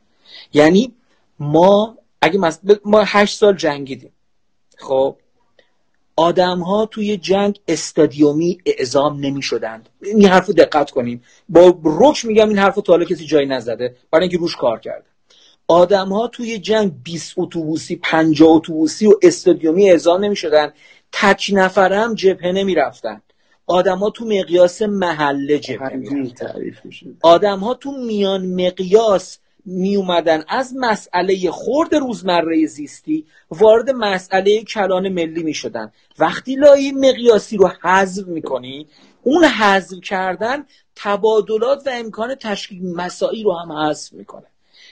یعنی ما 8 سال جنگیدیم، خب آدم ها توی جنگ استادیومی اعزام نمی شدند. این حرف رو دقت کنیم، با رکش میگم این حرف رو تا حالا کسی جایی نزده برای اینکه روش کار کرده. آدم ها توی جنگ 20 اتوبوسی 50 اتوبوسی و استادیومی اعزام نمی شدند، تک نفره هم جبهه نمی رفتن. آدم ها تو مقیاس محله جبهه می رفتن. آدم ها تو میان مقیاس می اومدن از مسئله خرد روزمره زیستی وارد مسئله کلان ملی می شدن. وقتی لایه مقیاسی رو حذف می کنی، اون حذف کردن تبادلات و امکان تشکیل مساعی رو هم حذف می کنه.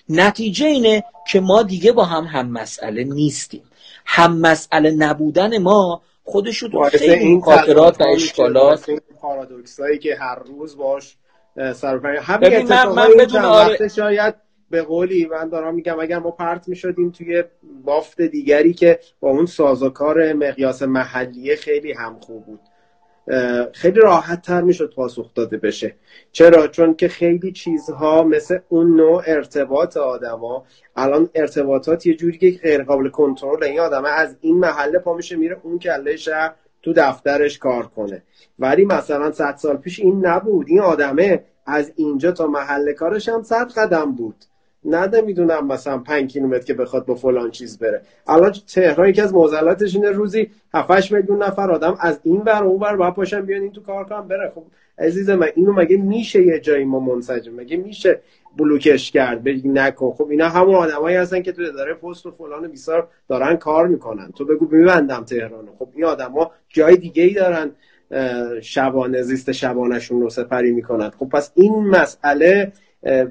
نتیجه اینه که ما دیگه با هم مسئله نیستیم. هم مسئله نبودن ما خودش رو خیلی خاطرات و اشکالات، پارادوکسایی که هر روز باش سرپرین همین اتفاقایی بدون وقت شاید به قولی من دارم میگم اگر ما پرت میشدیم توی بافت دیگری که با اون سازوکار مقیاس محلیه خیلی همخو بود، خیلی راحت تر میشد پاسخ داده بشه. چرا؟ چون که خیلی چیزها مثل اون نوع ارتباط آدما الان ارتباطات یه جوری غیر قابل کنترل، این آدم از این محله پا میشه میره اون کله شهر تو دفترش کار کنه، ولی مثلا 100 سال پیش این نبود. این آدمه از اینجا تا محل کارش هم 100 قدم بود، نمیدونم مثلا 5 کیلومتر که بخواد با فلان چیز بره. الان تهران یکی از معضلاتش اینه روزی 7-8 میلیون نفر آدم از این ور و اون ور باید پاشن بیان این تو کار کنن بره. خب عزیز من، اینو مگه میشه یه جایی ما منسجم، مگه میشه بلوکش کرد بگی نکن؟ خب اینا همون آدمایی هستن که تو اداره پست و فلان و بیسار دارن کار میکنن، تو بگو میبندم تهرانو. خب این آدما جای دیگه‌ای دارن شبانه زیست شبانهشون رو سپری میکنن. خب پس این مسئله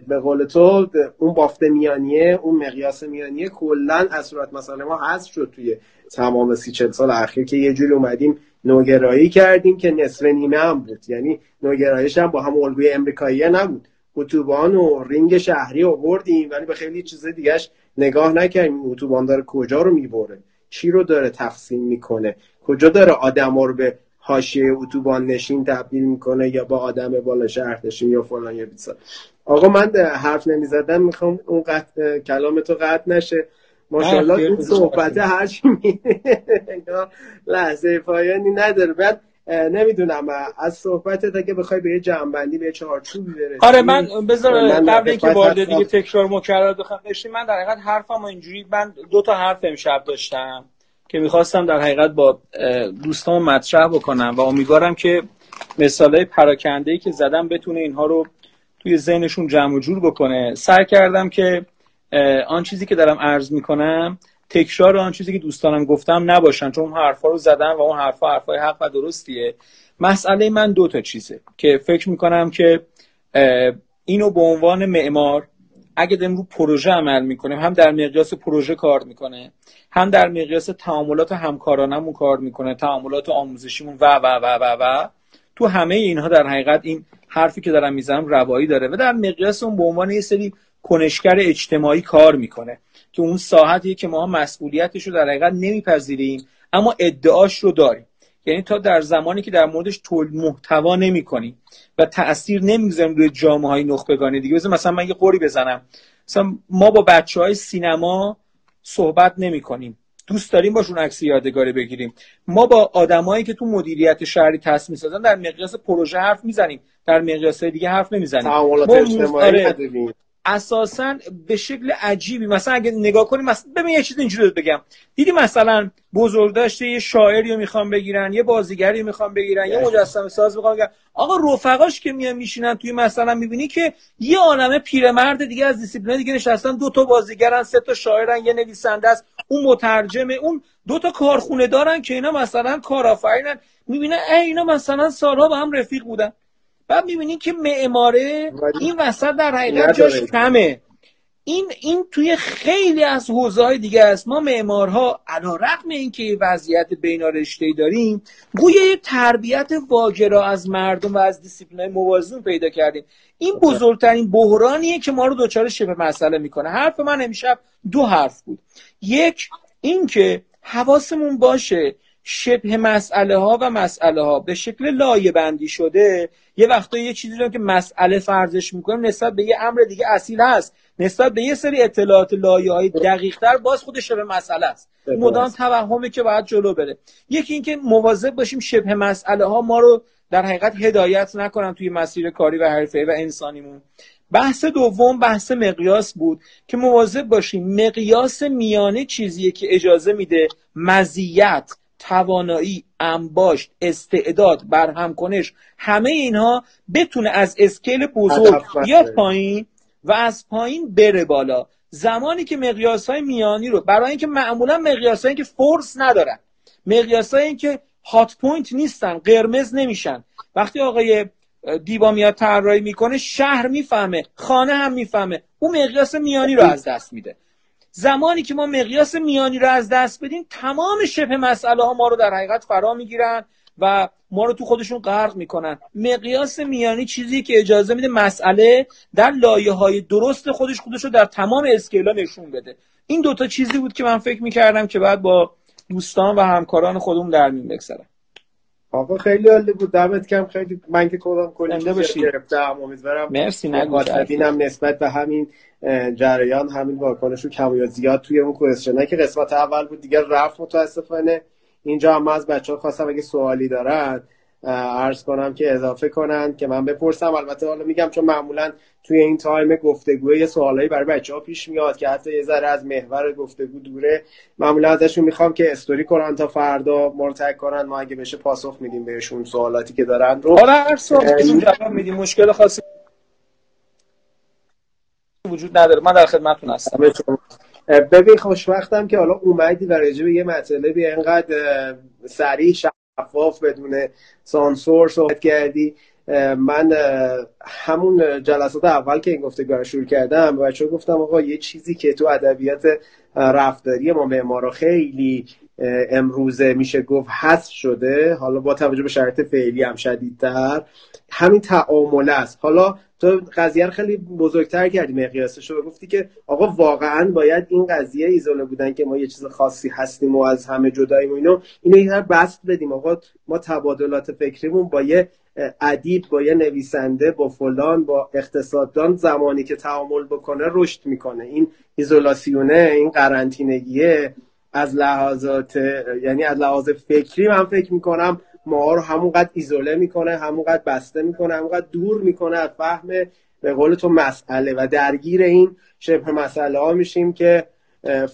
به قول تو اون بافت میانیه، اون مقیاس میانیه کلن از صورت مسئله ما حذف شد توی تمام 30-40 سال اخیر که یه جوری اومدیم نوگرایی کردیم که نصف نیمه هم بود. یعنی نوگرایش هم با هم الگوی امریکاییه نبود، اتوبان و رینگ شهری آوردیم ولی به خیلی چیز دیگهش نگاه نکردیم. اتوبان داره کجا رو میبره، چی رو داره تقسیم میکنه، کجا داره آدما رو به حاشیه اتوبان نشین تبدیل میکنه یا با آدم بالا شهر نشین یا فلان یا بیسار. آقا من حرف نمیزدم، میخوام اون قطع کلام تو قطع نشه. ماشاءالله این صحبت هر چی لحظه پایانی نداره. بعد نمیدونم از صحبتت اگه بخوای به یه جمع‌بندی، به یه چارچوبی برسی. آره من بذار قبل اینکه وارد دیگه تکرار مکرر بخوام بشیم، من در حقیقت حرفم اینجوری، من 2 تا حرف امشب داشتم که میخواستم در حقیقت با دوستان مطرح بکنم و امیدوارم که مثالای پراکنده‌ای که زدم بتونه اینها رو توی ذهنشون جمع و جور بکنه. سعی کردم که آن چیزی که دارم عرض میکنم تکرار آن چیزی که دوستانم گفتم نباشن، چون اون حرفا رو زدم و اون حرفا حرفای حق و درستیه. مسئله من 2 تا چیزه که فکر میکنم که اینو به عنوان معمار اگه داریم رو پروژه عمل میکنیم، هم در مقیاس پروژه کار میکنه، هم در مقیاس تعاملات همکارانمون کار میکنه، تعاملات آموزشیمون و تو همه اینها در حقیقت این حرفی که دارم میزنم روایی داره و در مقیاس اون به عنوان یه سری کنشگر اجتماعی کار میکنه که اون ساحتیه که ما مسئولیتش رو در حقیقت نمیپذیریم اما ادعاش رو داریم. یعنی تا در زمانی که در موردش تول محتوا نمی‌کنیم و تأثیر نمی‌ذاریم روی جامعه‌های نخبگان دیگه. مثلا من یه قوری بزنم، مثلا ما با بچه‌های سینما صحبت نمی‌کنیم، دوست داریم باشون عکس یادگاری بگیریم. ما با آدمایی که تو مدیریت شهری تصمیم سازن در مقیاس پروژه حرف میزنیم، در مقیاس‌های دیگه حرف نمیزنیم. تعاملات اجتماعی نداریم اساساً به شکل عجیبی. مثلا اگه نگاه کنیم، مثلا ببین یه چیز اینجوری بگم، دیدی مثلا بزرگداشت یه شاعری رو میخوان بگیرن، یه بازیگری میخوان بگیرن، یه مجسمه ساز میخوان بگیرن. آقا رفقاش که میان میشینن توی مثلا میبینی که یه عالمه پیرمرد دیگه از دیسیپلین دیگه نشستن، 2 تا بازیگرن، 3 تا شاعرن، یه نویسنده است، اون مترجمه، اون 2 تا کارخونه دارن که اینا مثلا کارآفرینن. میبینه اینا مثلا سالها با هم رفیق بودن. بعد می‌بینین که معماره این وسط در حقیقت جاش کمه. این توی خیلی از حوزه‌های دیگه است. ما معمارها علی‌رغم اینکه وضعیت بینارشته‌ای داریم، گویا یه تربیت واگرا از مردم و از دیسیپلین‌های موازون پیدا کردیم. این بزرگترین بحرانیه که ما رو دوچار شبه مسئله میکنه. حرف من امشب دو حرف بود. یک اینکه حواسمون باشه شبه مسئله ها به شکل لایه بندی شده، یه وقتا یه چیزی رو که مسئله فرضش میکنیم نسبت به یه امر دیگه اصیل هست، نسبت به یه سری اطلاعات لایه‌های دقیق‌تر باز خود شبه مسئله است. مدام توهمی که باید جلو بره. یکی اینکه مواظب باشیم شبه مسئله ها ما رو در حقیقت هدایت نکنن توی مسیر کاری و حرفه‌ای و انسانیمون. بحث دوم بحث مقیاس بود که مواظب باشیم مقیاس میانه چیزیه که اجازه میده مزیت، توانایی، انباشت، استعداد، برهمکنش، همه اینها بتونه از اسکیل بزرگ یا پایین و از پایین بره بالا. زمانی که مقیاس‌های میانی رو، برای اینکه معمولا مقیاس‌هایی که فورس ندارن، مقیاس‌هایی که هات پوینت نیستن، قرمز نمیشن، وقتی آقای دیبا میاد طراحی میکنه شهر میفهمه، خانه هم میفهمه، اون مقیاس میانی رو از دست میده. زمانی که ما مقیاس میانی رو از دست بدیم، تمام شبه مسئله ها ما رو در حقیقت فرا میگیرن و ما رو تو خودشون غرق میکنن. مقیاس میانی چیزی که اجازه میده مسئله در لایه‌های درست خودش رو در تمام اسکیلا نشون بده. این دوتا چیزی بود که من فکر میکردم که بعد با دوستان و همکاران خودم در میون بگذارم. آقا خیلی عالی بود، دمت گرم. خیلی من که کلام کلینده باشی گرفتم، امیدوارم مرسی نگوادینم نسبت به همین جریان همین واکنش رو کم یا زیاد توی اون کوئسشنه که قسمت اول بود دیگه رفت. متاسفانه اینجا هم از بچه‌ها خواستم اگه سوالی دارن عرض کنم که اضافه کنن که من بپرسم. البته حالا میگم چون معمولا توی این تایم گفتگوی یه سوالایی برای بچه‌ها پیش میاد که حتی یه ذره از محور گفتگو دوره، معمولا ازشون میخوام که استوری کنن تا فردا مرتق کنن، ما اگه بشه پاسخ میدیم بهشون سوالاتی که دارن رو. حالا هر سوالی جواب میدیم، مشکل خاصی وجود نداره، من در خدمتتون هستم. ببین خوشبختم که حالا اومدی و راجع به یه مطلبی اینقدر سریع شفاف بدون سانسور صحبت کردی. من همون جلسات اول که این گفتگو شروع کردم به بچه‌ها گفتم آقا یه چیزی که تو ادبیات رفتاری ما معمارا خیلی امروزه میشه گفت حذف شده، حالا با توجه به شرایط فعلی هم شدیدتر، همین تعامل است. حالا تو قضیه رو خیلی بزرگتر کردی، مقیاسش رو گفتی که آقا واقعا باید این قضیه ایزوله بودن که ما یه چیز خاصی هستیم و از همه جداییم و اینو هر بست بدیم. آقا ما تبادلات فکریمون با یه ادیب، با یه نویسنده، با فلان، با اقتصاددان زمانی که تعامل بکنه رشد میکنه. این ایزولاسیونه، این قرنطینگیه از لحاظات، یعنی از لحاظ فکری من فکر میکنم ما رو همونقدر ایزوله میکنه، همونقدر بسته میکنه، همونقدر دور میکنه از فهم به قول تو مسئله و درگیر این شبه مسئله ها میشیم که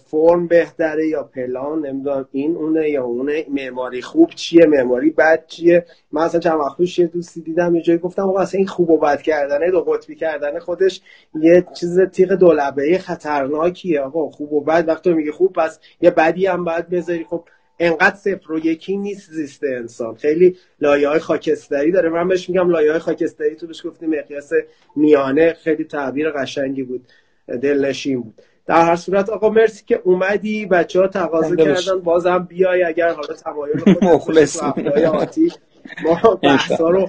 فرم بهتره یا پلان، نمیدونم این اونه یا اونه، معماری خوب چیه، معماری بد چیه. من اصلا چند وقت پیش یه دوستی دیدم یه جایی گفتم آقا اصلا این خوب و بد کردنه، دو قطبی کردنه خودش یه چیز تیغ دولبه‌ای خطرناکیه. آقا خوب و بد وقتی میگه خوب پس یه بدی هم باید بذاری. خب انقدر صفر و یکی نیست زیست انسان، خیلی لایه‌های خاکستری داره. من بهش میگم لایه‌های خاکستری، تو بهش گفتیم مقیاس میانه، خیلی تعبیر قشنگی بود، دلنشین بود. در هر صورت آقا مرسی که اومدی، بچه‌ها تقاضا کردن بازم بیای اگر حالا تمایل خودت مخلص آتی. ما بحثا رو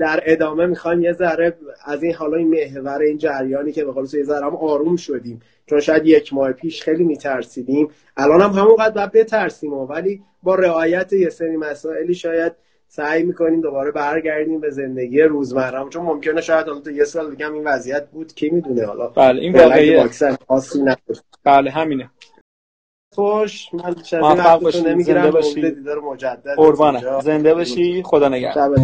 در ادامه میخوایم یه ذره از این حالا این محور این جریانی که به قول تو یه ذره هم آروم شدیم، چون شاید یک ماه پیش خیلی میترسیدیم، الان هم همونقدر باید بترسیم ولی با رعایت یه سری مسائلی شاید سعی میکنیم دوباره برگردیم به زندگی روزمره‌مون، چون ممکنه شاید حالا تو یه سال دیگه هم این وضعیت بود، کی میدونه. حالا بله این واقعیه، واکسن خاصی نداره. بله همینه. خوش من شاید وقتتون نمیگیرم، امید دیدار مجدد. قربانت، زنده باشی، خدا نگهدار.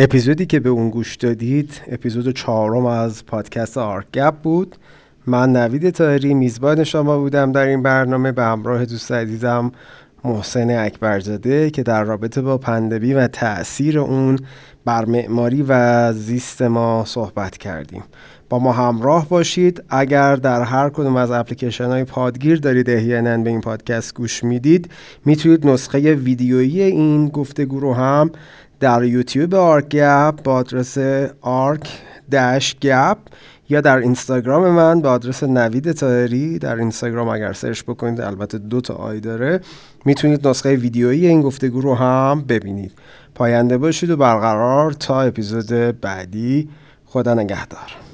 اپیزودی که به اون گوش دادید اپیزود 4 از پادکست آرک گپ بود. من نوید تاهری میزبان شما بودم در این برنامه به همراه دوست عزیزم محسن اکبرزاده که در رابطه با پندبی و تأثیر اون بر معماری و زیست ما صحبت کردیم. با ما همراه باشید. اگر در هر کدوم از اپلیکیشن‌های پادگیر دارید احیاناً به این پادکست گوش میدید، میتونید نسخه ویدیویی این گفتگو رو هم در یوتیوب آرک گپ با آدرس ark-gap یا در اینستاگرام من با آدرس نوید تاهری، در اینستاگرام اگر سرچ بکنید، البته 2 تا آی داره، میتونید نسخه ویدیویی این گفتگو رو هم ببینید. پاینده باشید و برقرار تا اپیزود بعدی. خدا نگهدار.